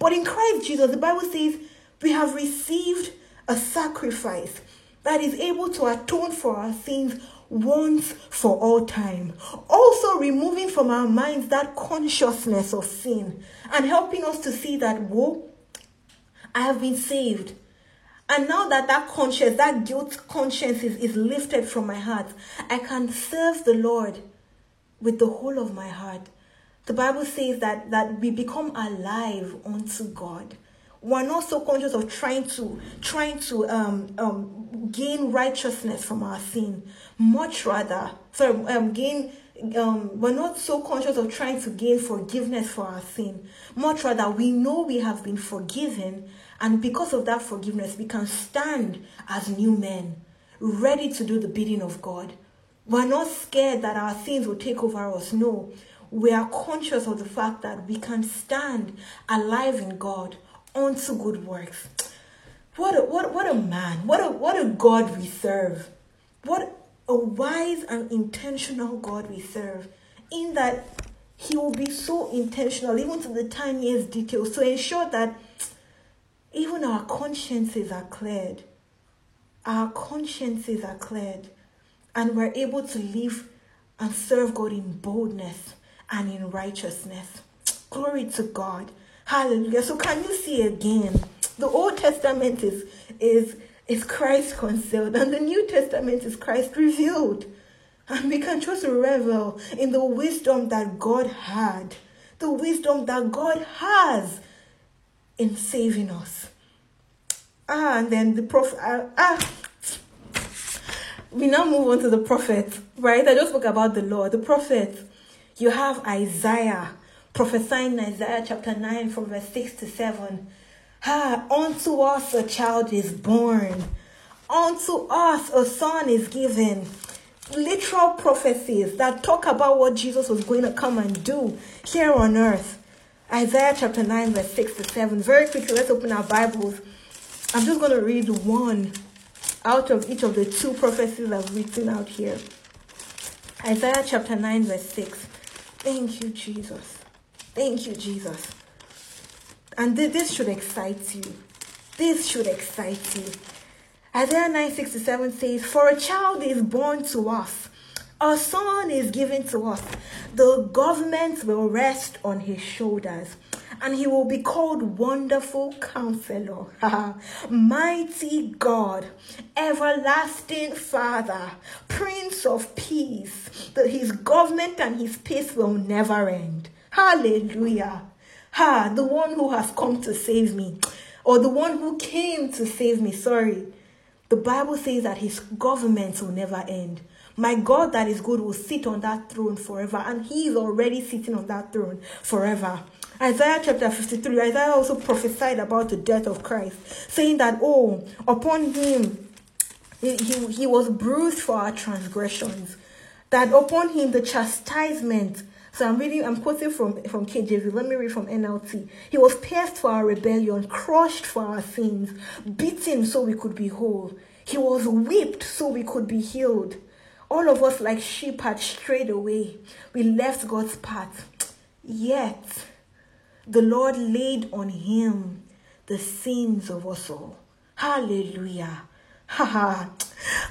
But in Christ Jesus, the Bible says we have received a sacrifice that is able to atone for our sins once for all time, also removing from our minds that consciousness of sin and helping us to see that, whoa, I have been saved. And now that conscience, that guilt conscience is lifted from my heart, I can serve the Lord with the whole of my heart. The Bible says that we become alive unto God. We're not so conscious of trying to gain righteousness from our sin. Much rather, we're not so conscious of trying to gain forgiveness for our sin. Much rather, we know we have been forgiven, and because of that forgiveness, we can stand as new men, ready to do the bidding of God. We're not scared that our sins will take over us. No, we are conscious of the fact that we can stand alive in God. Unto good works. What a man, what a God we serve. What a wise and intentional God we serve, in that he will be so intentional, even to the tiniest details, to ensure that even our consciences are cleared. Our consciences are cleared, and we're able to live and serve God in boldness and in righteousness. Glory to God. Hallelujah. So can you see again? The Old Testament is Christ concealed, and the New Testament is Christ revealed. And we can just revel in the wisdom that God had, the wisdom that God has in saving us. And then the prophet. We now move on to the prophet, right? I just spoke about the Lord. The prophet, you have Isaiah, prophesying in Isaiah chapter 9 from verse 6 to 7. Unto us a child is born. Unto us a son is given. Literal prophecies that talk about what Jesus was going to come and do here on earth. Isaiah chapter 9 verse 6 to 7. Very quickly, let's open our Bibles. I'm just going to read one out of each of the two prophecies I've written out here. Isaiah chapter 9 verse 6. Thank you, Jesus. Thank you, Jesus. And this should excite you. This should excite you. Isaiah 9:6-7 says, for a child is born to us. A son is given to us. The government will rest on his shoulders. And he will be called Wonderful Counselor, Mighty God, Everlasting Father, Prince of Peace. His government and his peace will never end. Hallelujah. The one who has come to save me, or the one who came to save me, sorry. The Bible says that his government will never end. My God that is good will sit on that throne forever, and he is already sitting on that throne forever. Isaiah chapter 53, Isaiah also prophesied about the death of Christ, saying that, oh, upon him, he was bruised for our transgressions, that upon him the chastisement. So I'm quoting from KJV. Let me read from NLT. He was pierced for our rebellion, crushed for our sins, beaten so we could be whole. He was whipped so we could be healed. All of us like sheep had strayed away. We left God's path. Yet, the Lord laid on him the sins of us all. Hallelujah.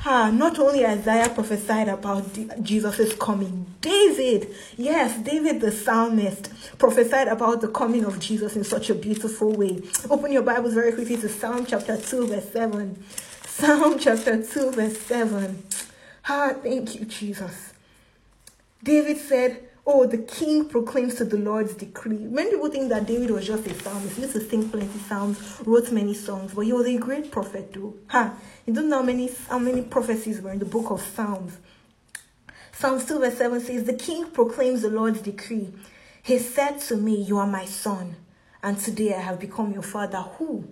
Not only Isaiah prophesied about Jesus' coming, David the psalmist prophesied about the coming of Jesus in such a beautiful way. Open your Bibles very quickly to Psalm chapter 2 verse 7. Psalm chapter 2 verse 7. Thank you, Jesus. David said, oh, the king proclaims to the Lord's decree. Many people think that David was just a psalmist. He used to sing plenty psalms, wrote many songs, but he was a great prophet too. You don't know how many prophecies were in the book of Psalms. Psalms 2 verse 7 says, the king proclaims the Lord's decree. He said to me, you are my son, and today I have become your father. Who?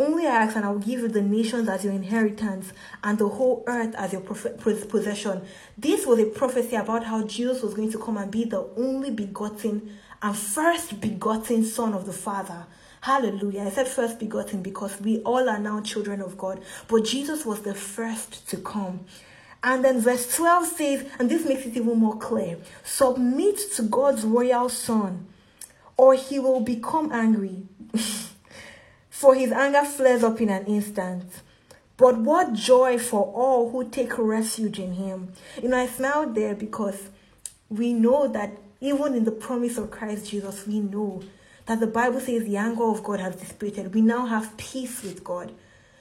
Only I ask, and I will give you the nations as your inheritance and the whole earth as your possession. This was a prophecy about how Jesus was going to come and be the only begotten and first begotten Son of the Father. Hallelujah. I said first begotten because we all are now children of God, but Jesus was the first to come. And then verse 12 says, and this makes it even more clear, submit to God's royal Son, or he will become angry, for his anger flares up in an instant. But what joy for all who take refuge in him. You know, I smiled there because we know that even in the promise of Christ Jesus, we know that the Bible says the anger of God has dissipated. We now have peace with God.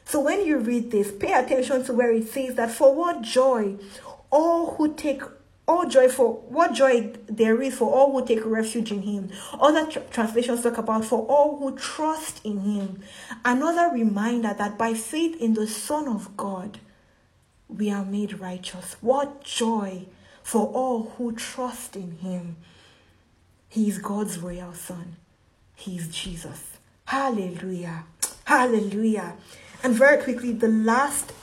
So when you read this, pay attention to where it says that for what joy all who take there is for all who take refuge in him. Other translations talk about for all who trust in him. Another reminder that by faith in the Son of God, we are made righteous. What joy for all who trust in him. He is God's royal Son. He is Jesus. Hallelujah. Hallelujah. And very quickly, the last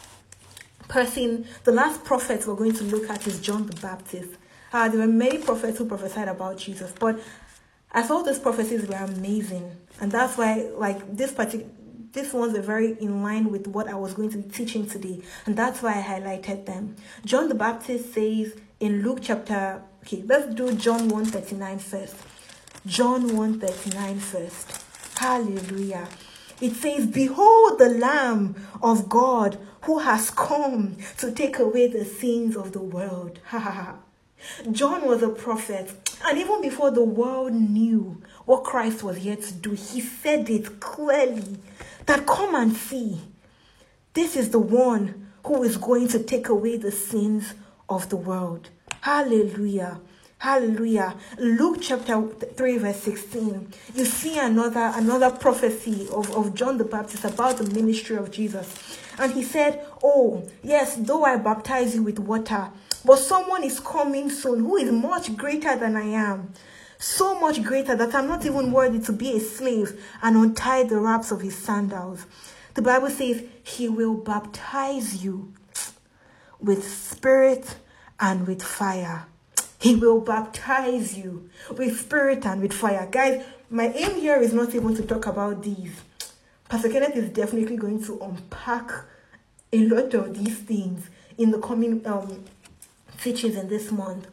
prophet we're going to look at is John the Baptist. There were many prophets who prophesied about Jesus, but I thought those prophecies were amazing. And that's why, like, these ones are very in line with what I was going to be teaching today. And that's why I highlighted them. John the Baptist says in Luke chapter... Okay, let's do John 1:39 first. John 1:39 first. Hallelujah. It says, behold the Lamb of God who has come to take away the sins of the world. John was a prophet. And even before the world knew what Christ was yet to do, he said it clearly that come and see. This is the one who is going to take away the sins of the world. Hallelujah. Hallelujah. Luke chapter 3 verse 16. You see another prophecy of John the Baptist about the ministry of Jesus. And he said, oh, yes, though I baptize you with water, but someone is coming soon who is much greater than I am. So much greater that I'm not even worthy to be a slave and untie the wraps of his sandals. The Bible says he will baptize you with spirit and with fire. He will baptize you with spirit and with fire. Guys, my aim here is not even to talk about these. Pastor Kenneth is definitely going to unpack a lot of these things in the coming teachings in this month.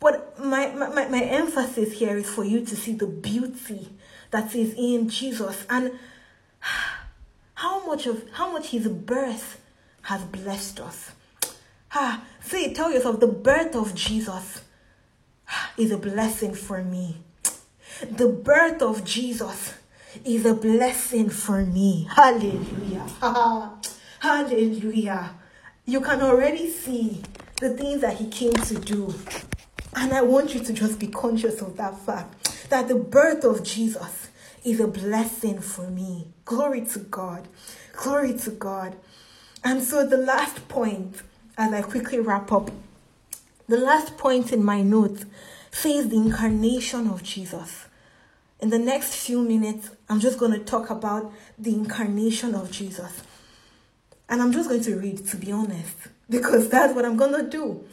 But my emphasis here is for you to see the beauty that is in Jesus and how much his birth has blessed us. See, tell yourself, the birth of Jesus is a blessing for me. The birth of Jesus is a blessing for me. Hallelujah. Hallelujah. You can already see the things that he came to do. And I want you to just be conscious of that fact, that the birth of Jesus is a blessing for me. Glory to God. Glory to God. And so the last point, as I quickly wrap up, the last point in my notes says the incarnation of Jesus. In the next few minutes, I'm just going to talk about the incarnation of Jesus. And I'm just going to read, to be honest, because that's what I'm going to do.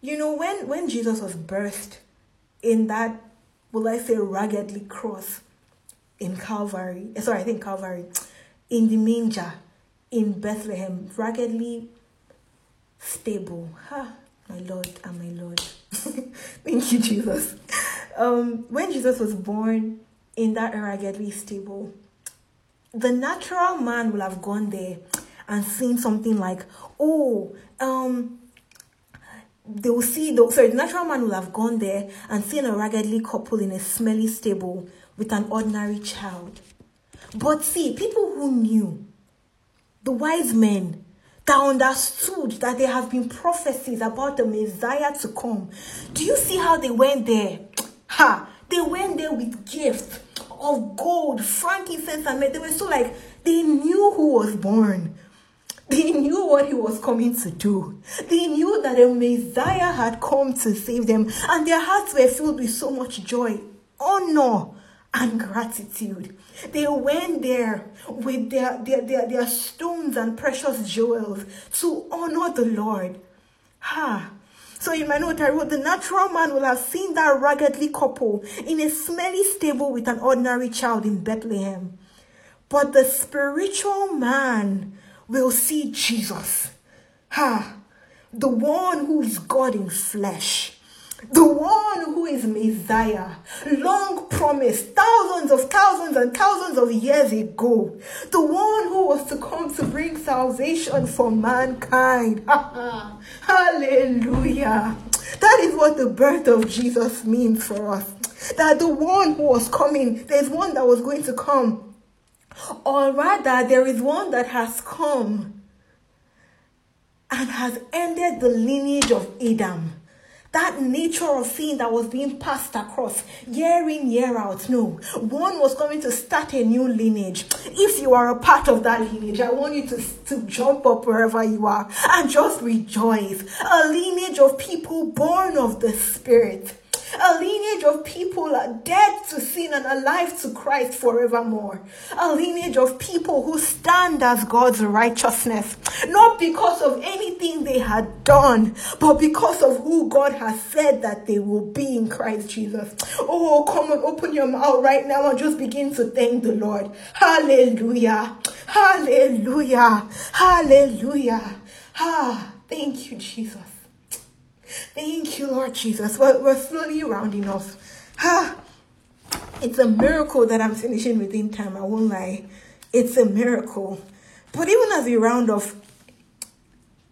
You know, when Jesus was birthed in that, will I say, raggedly cross in Calvary, in the manger in Bethlehem, raggedly stable, my Lord and my Lord. Thank you, Jesus. When Jesus was born in that raggedly stable, the natural man will have gone there and seen something like, the natural man will have gone there and seen a raggedly couple in a smelly stable with an ordinary child. But see, people who knew, the wise men, that understood that there have been prophecies about the Messiah to come. Do you see how they went there? They went there with gifts of gold, frankincense, and myrrh. They were so like, they knew who was born. They knew what he was coming to do. They knew that the Messiah had come to save them. And their hearts were filled with so much joy, honor, and gratitude. They went there with their stones and precious jewels to honor the Lord. Ha! So in my note I wrote, the natural man will have seen that raggedly couple in a smelly stable with an ordinary child in Bethlehem. But the spiritual man will see Jesus. Ha! The one who is God in flesh. The one who is Messiah, long promised thousands and thousands of years ago. The one who was to come to bring salvation for mankind. Hallelujah. That is what the birth of Jesus means for us. That the one who was coming, there's one that was going to come. Or rather, there is one that has come and has ended the lineage of Adam. That nature of sin that was being passed across year in, year out. No, one was coming to start a new lineage. If you are a part of that lineage, I want you to jump up wherever you are and just rejoice. A lineage of people born of the Spirit. A lineage of people dead to sin and alive to Christ forevermore. A lineage of people who stand as God's righteousness, not because of anything they had done, but because of who God has said that they will be in Christ Jesus. Oh, come on, open your mouth right now and just begin to thank the Lord. Hallelujah. Hallelujah. Hallelujah. Ah, thank you, Jesus. Thank you, Lord Jesus. We're slowly rounding off. It's a miracle that I'm finishing within time. I won't lie. It's a miracle. But even as we round off,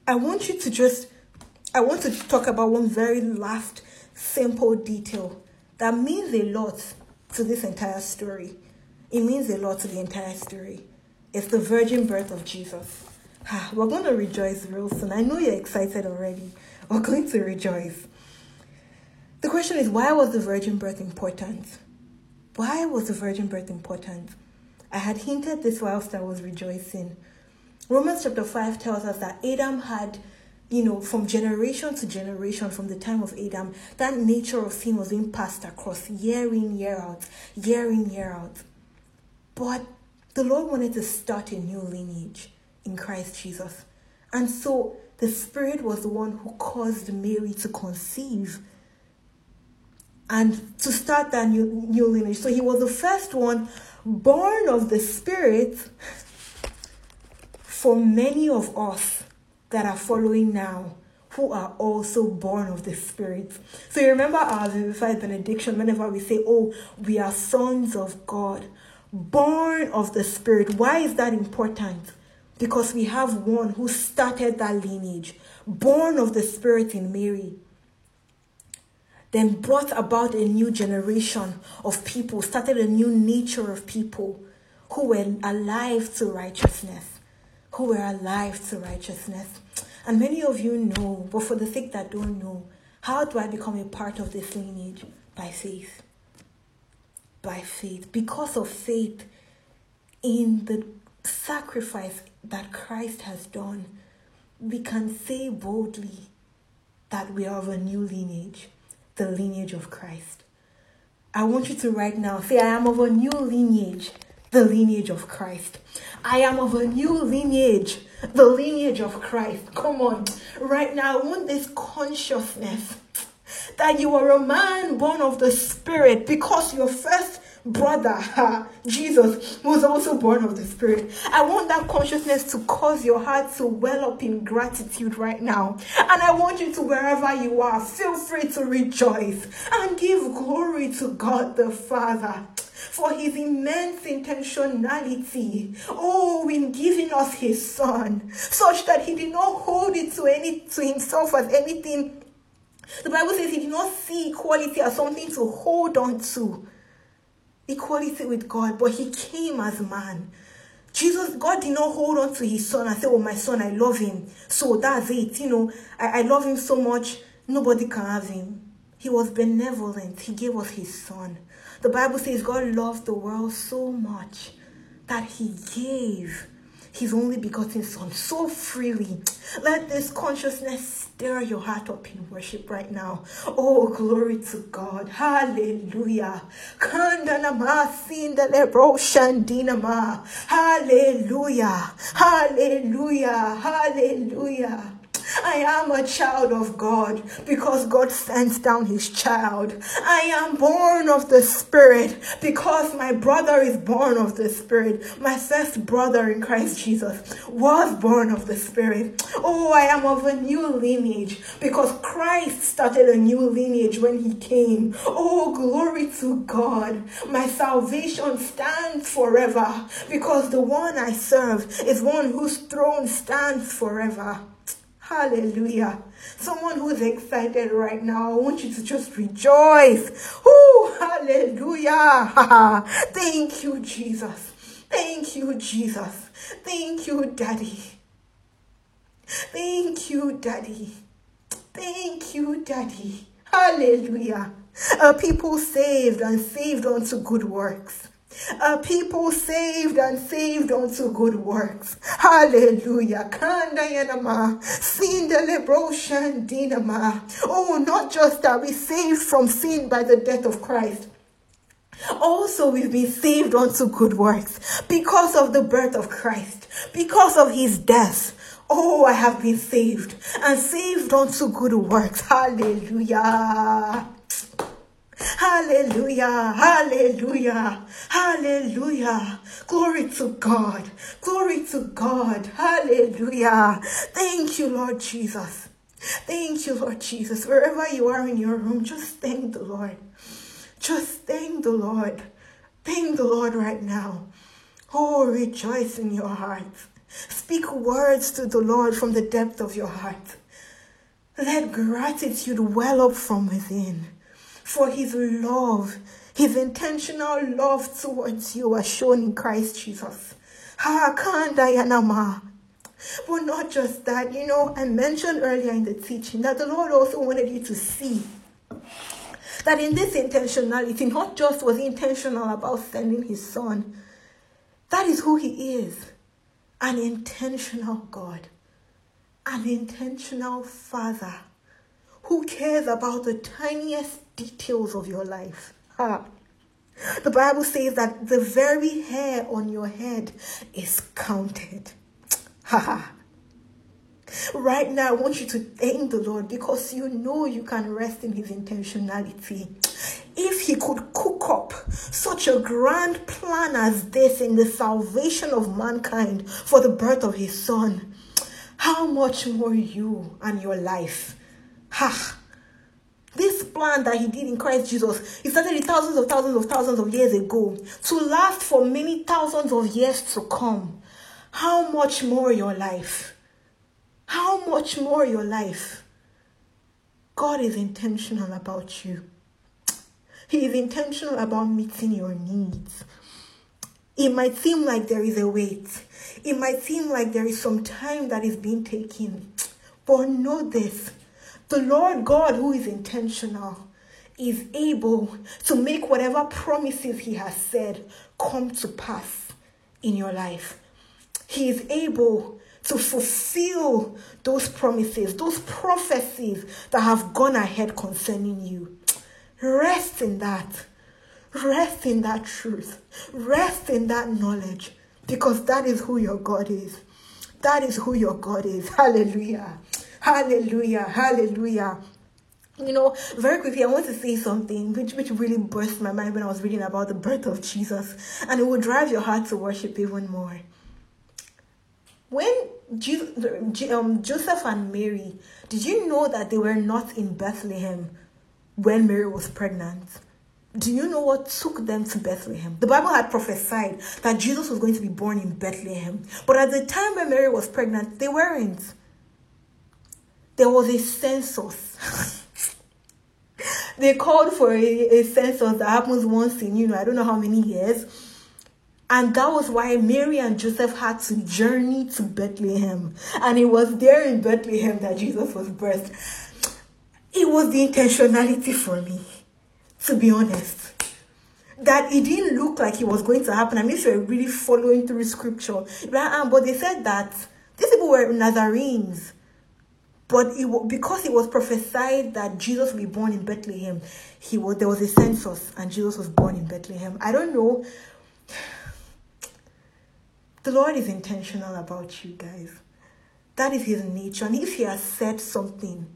I want to talk about one very last simple detail that means a lot to this entire story. It means a lot to the entire story. It's the virgin birth of Jesus. We're going to rejoice real soon. I know you're excited already. We're going to rejoice. The question is, why was the virgin birth important? Why was the virgin birth important? I had hinted this whilst I was rejoicing. Romans chapter 5 tells us that Adam had, from generation to generation, from the time of Adam, that nature of sin was being passed across year in, year out. But the Lord wanted to start a new lineage in Christ Jesus. And so the Spirit was the one who caused Mary to conceive and to start that new lineage. So he was the first one born of the Spirit for many of us that are following now, who are also born of the Spirit. So you remember our Vivify benediction whenever we say, oh, we are sons of God, born of the Spirit. Why is that important? Because we have one who started that lineage, born of the Spirit in Mary, then brought about a new generation of people, started a new nature of people who were alive to righteousness, And many of you know, but for the sake that don't know, how do I become a part of this lineage? By faith. By faith. Because of faith in the sacrifice that Christ has done, we can say boldly that we are of a new lineage, the lineage of Christ. I want you to right now say, I am of a new lineage, the lineage of Christ. I am of a new lineage, the lineage of Christ. Come on, right now, I want this consciousness that you are a man born of the Spirit because your first brother, Jesus, was also born of the Spirit. I want that consciousness to cause your heart to well up in gratitude right now. And I want you to, wherever you are, feel free to rejoice and give glory to God the Father for his immense intentionality. Oh, in giving us his Son, such that he did not hold it to himself as anything. The Bible says he did not see equality as something to hold on to. Equality with God, but he came as man. Jesus, God did not hold on to his Son and say, oh, my Son, I love him. So that's it. I love him so much, nobody can have him. He was benevolent. He gave us his Son. The Bible says God loved the world so much that he gave. his only begotten Son so freely. Let this consciousness stir your heart up in worship right now. Oh, glory to God. Hallelujah. Hallelujah. Hallelujah. Hallelujah. I am a child of God because God sends down his child. I am born of the Spirit because my brother is born of the Spirit. My first brother in Christ Jesus was born of the Spirit. Oh, I am of a new lineage because Christ started a new lineage when he came. Oh, glory to God. My salvation stands forever because the one I serve is one whose throne stands forever. Hallelujah. Someone who's excited right now, I want you to just rejoice. Oh, hallelujah. Thank you, Jesus. Thank you, Jesus. Thank you, Daddy. Thank you, Daddy. Thank you, Daddy. Hallelujah. A people saved and saved unto good works. A people saved and saved unto good works. Hallelujah. Oh, not just that we saved from sin by the death of Christ. Also, we've been saved unto good works because of the birth of Christ, because of his death. Oh, I have been saved and saved unto good works. Hallelujah. Hallelujah, hallelujah, hallelujah. Glory to God, glory to God, hallelujah. Thank you, Lord Jesus. Thank you, Lord Jesus. Wherever you are in your room, just thank the Lord. Just thank the Lord. Thank the Lord right now. Oh, rejoice in your heart. Speak words to the Lord from the depth of your heart. Let gratitude well up from within. For his love, his intentional love towards you are shown in Christ Jesus. But not just that, you know, I mentioned earlier in the teaching that the Lord also wanted you to see that in this intentionality, not just was he intentional about sending his Son. That is who he is, an intentional God, an intentional Father who cares about the tiniest details of your life. The Bible says that the very hair on your head is counted. Right now, I want you to thank the Lord because you know you can rest in his intentionality. If he could cook up such a grand plan as this in the salvation of mankind for the birth of his Son, how much more you and your life? This plan that he did in Christ Jesus, he started it thousands of years ago to last for many thousands of years to come. How much more your life? How much more your life? God is intentional about you. He is intentional about meeting your needs. It might seem like there is a wait. It might seem like there is some time that is being taken. But know this. The Lord God, who is intentional, is able to make whatever promises he has said come to pass in your life. He is able to fulfill those promises, those prophecies that have gone ahead concerning you. Rest in that. Rest in that truth. Rest in that knowledge, because that is who your God is. That is who your God is. Hallelujah. Hallelujah, hallelujah. You know, very quickly, I want to say something which really burst my mind when I was reading about the birth of Jesus. And it will drive your heart to worship even more. When Joseph and Mary, did you know that they were not in Bethlehem when Mary was pregnant? Do you know what took them to Bethlehem? The Bible had prophesied that Jesus was going to be born in Bethlehem. But at the time when Mary was pregnant, they weren't. There was a census. They called for a census that happens once in, I don't know how many years. And that was why Mary and Joseph had to journey to Bethlehem. And it was there in Bethlehem that Jesus was birthed. It was the intentionality for me, to be honest. that it didn't look like it was going to happen. I mean, if you're really following through scripture, right? But they said that these people were Nazarenes. But because it was prophesied that Jesus would be born in Bethlehem, there was a census and Jesus was born in Bethlehem. I don't know. The Lord is intentional about you guys. That is his nature. And if he has said something,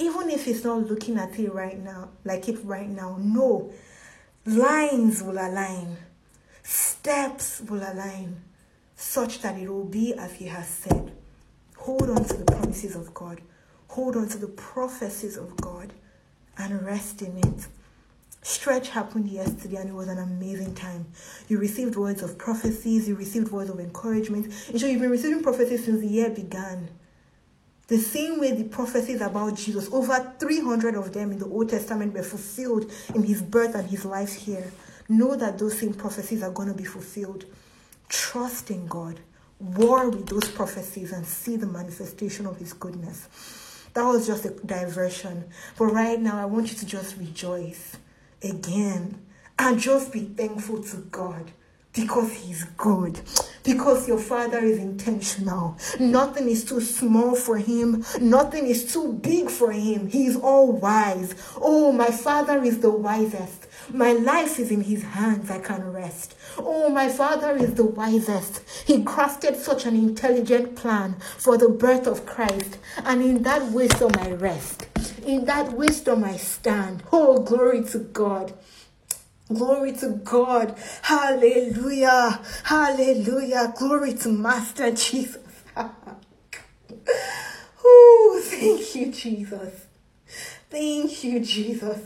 even if he's not looking at it right now, no, lines will align. Steps will align such that it will be as he has said. Hold on to the promises of God. Hold on to the prophecies of God and rest in it. Stretch happened yesterday and it was an amazing time. You received words of prophecies. You received words of encouragement. And so you've been receiving prophecies since the year began. The same way the prophecies about Jesus, over 300 of them in the Old Testament, were fulfilled in his birth and his life here. Know that those same prophecies are going to be fulfilled. Trust in God. War with those prophecies and see the manifestation of his goodness. That was just a diversion. But right now, I want you to just rejoice again and just be thankful to God because he's good, because your Father is intentional. Nothing is too small for him. Nothing is too big for him. He is all wise. Oh, my Father is the wisest. My life is in his hands. I can rest. Oh, my Father is the wisest. He crafted such an intelligent plan for the birth of Christ. And in that wisdom I rest. In that wisdom I stand. Oh, glory to God. Glory to God. Hallelujah. Hallelujah. Glory to Master Jesus. Oh, thank you, Jesus. Thank you, Jesus.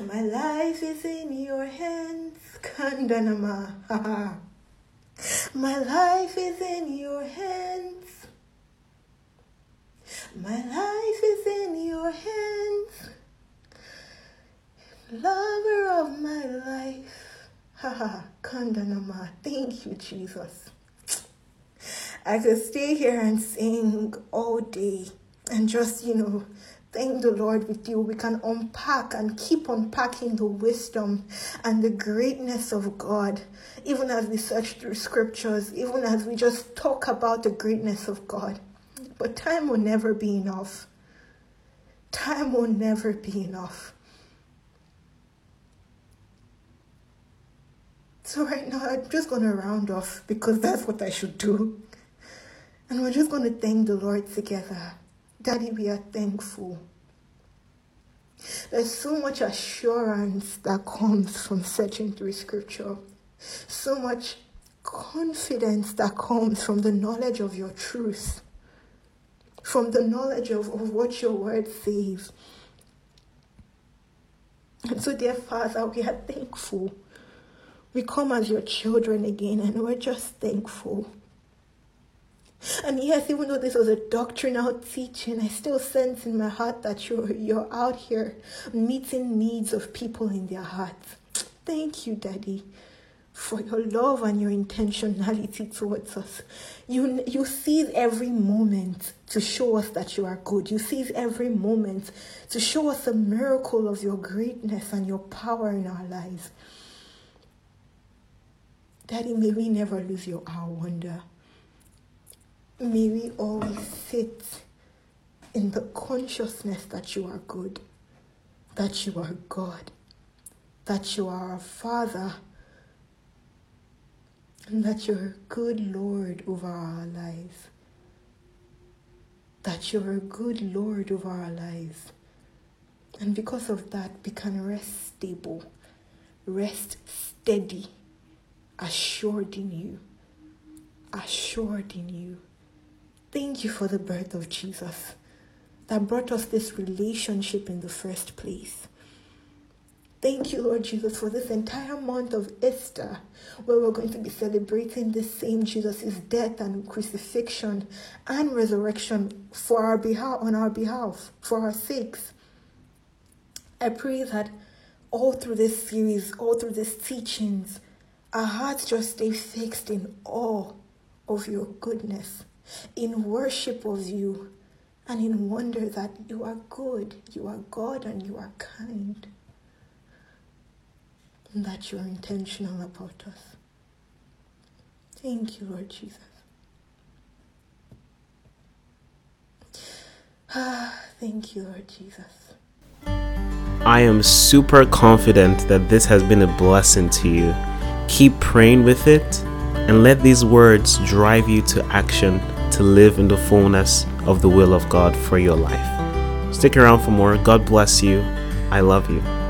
My life is in your hands, Kandanama. My life is in your hands. My life is in your hands. Lover of my life. Haha, Kandanama. Thank you, Jesus. I could stay here and sing all day and just, thank the Lord with you. We can unpack and keep unpacking the wisdom and the greatness of God, even as we search through scriptures, even as we just talk about the greatness of God. But time will never be enough. Time will never be enough. So right now, I'm just going to round off because that's what I should do. And we're just going to thank the Lord together. Daddy, we are thankful. There's so much assurance that comes from searching through scripture. So much confidence that comes from the knowledge of your truth. From the knowledge of what your word says. And so, dear Father, we are thankful. We come as your children again and we're just thankful. And yes, even though this was a doctrinal teaching, I still sense in my heart that you're out here meeting needs of people in their hearts. Thank you, Daddy, for your love and your intentionality towards us. You seize every moment to show us that you are good. You seize every moment to show us a miracle of your greatness and your power in our lives. Daddy, may we never lose our wonder. May we always sit in the consciousness that you are good, that you are God, that you are our Father, and that you're a good Lord over our lives. That you're a good Lord over our lives. And because of that, we can rest stable, rest steady, assured in you. Thank you for the birth of Jesus that brought us this relationship in the first place. Thank you, Lord Jesus, for this entire month of Easter where we're going to be celebrating this same Jesus' death and crucifixion and resurrection on our behalf, for our sakes. I pray that all through this series, all through these teachings, our hearts just stay fixed in awe of your goodness, in worship of you, and in wonder that you are good, you are God, and you are kind. and that you are intentional about us. Thank you, Lord Jesus. Ah, thank you, Lord Jesus. I am super confident that this has been a blessing to you. Keep praying with it and let these words drive you to action to live in the fullness of the will of God for your life. Stick around for more. God bless you. I love you.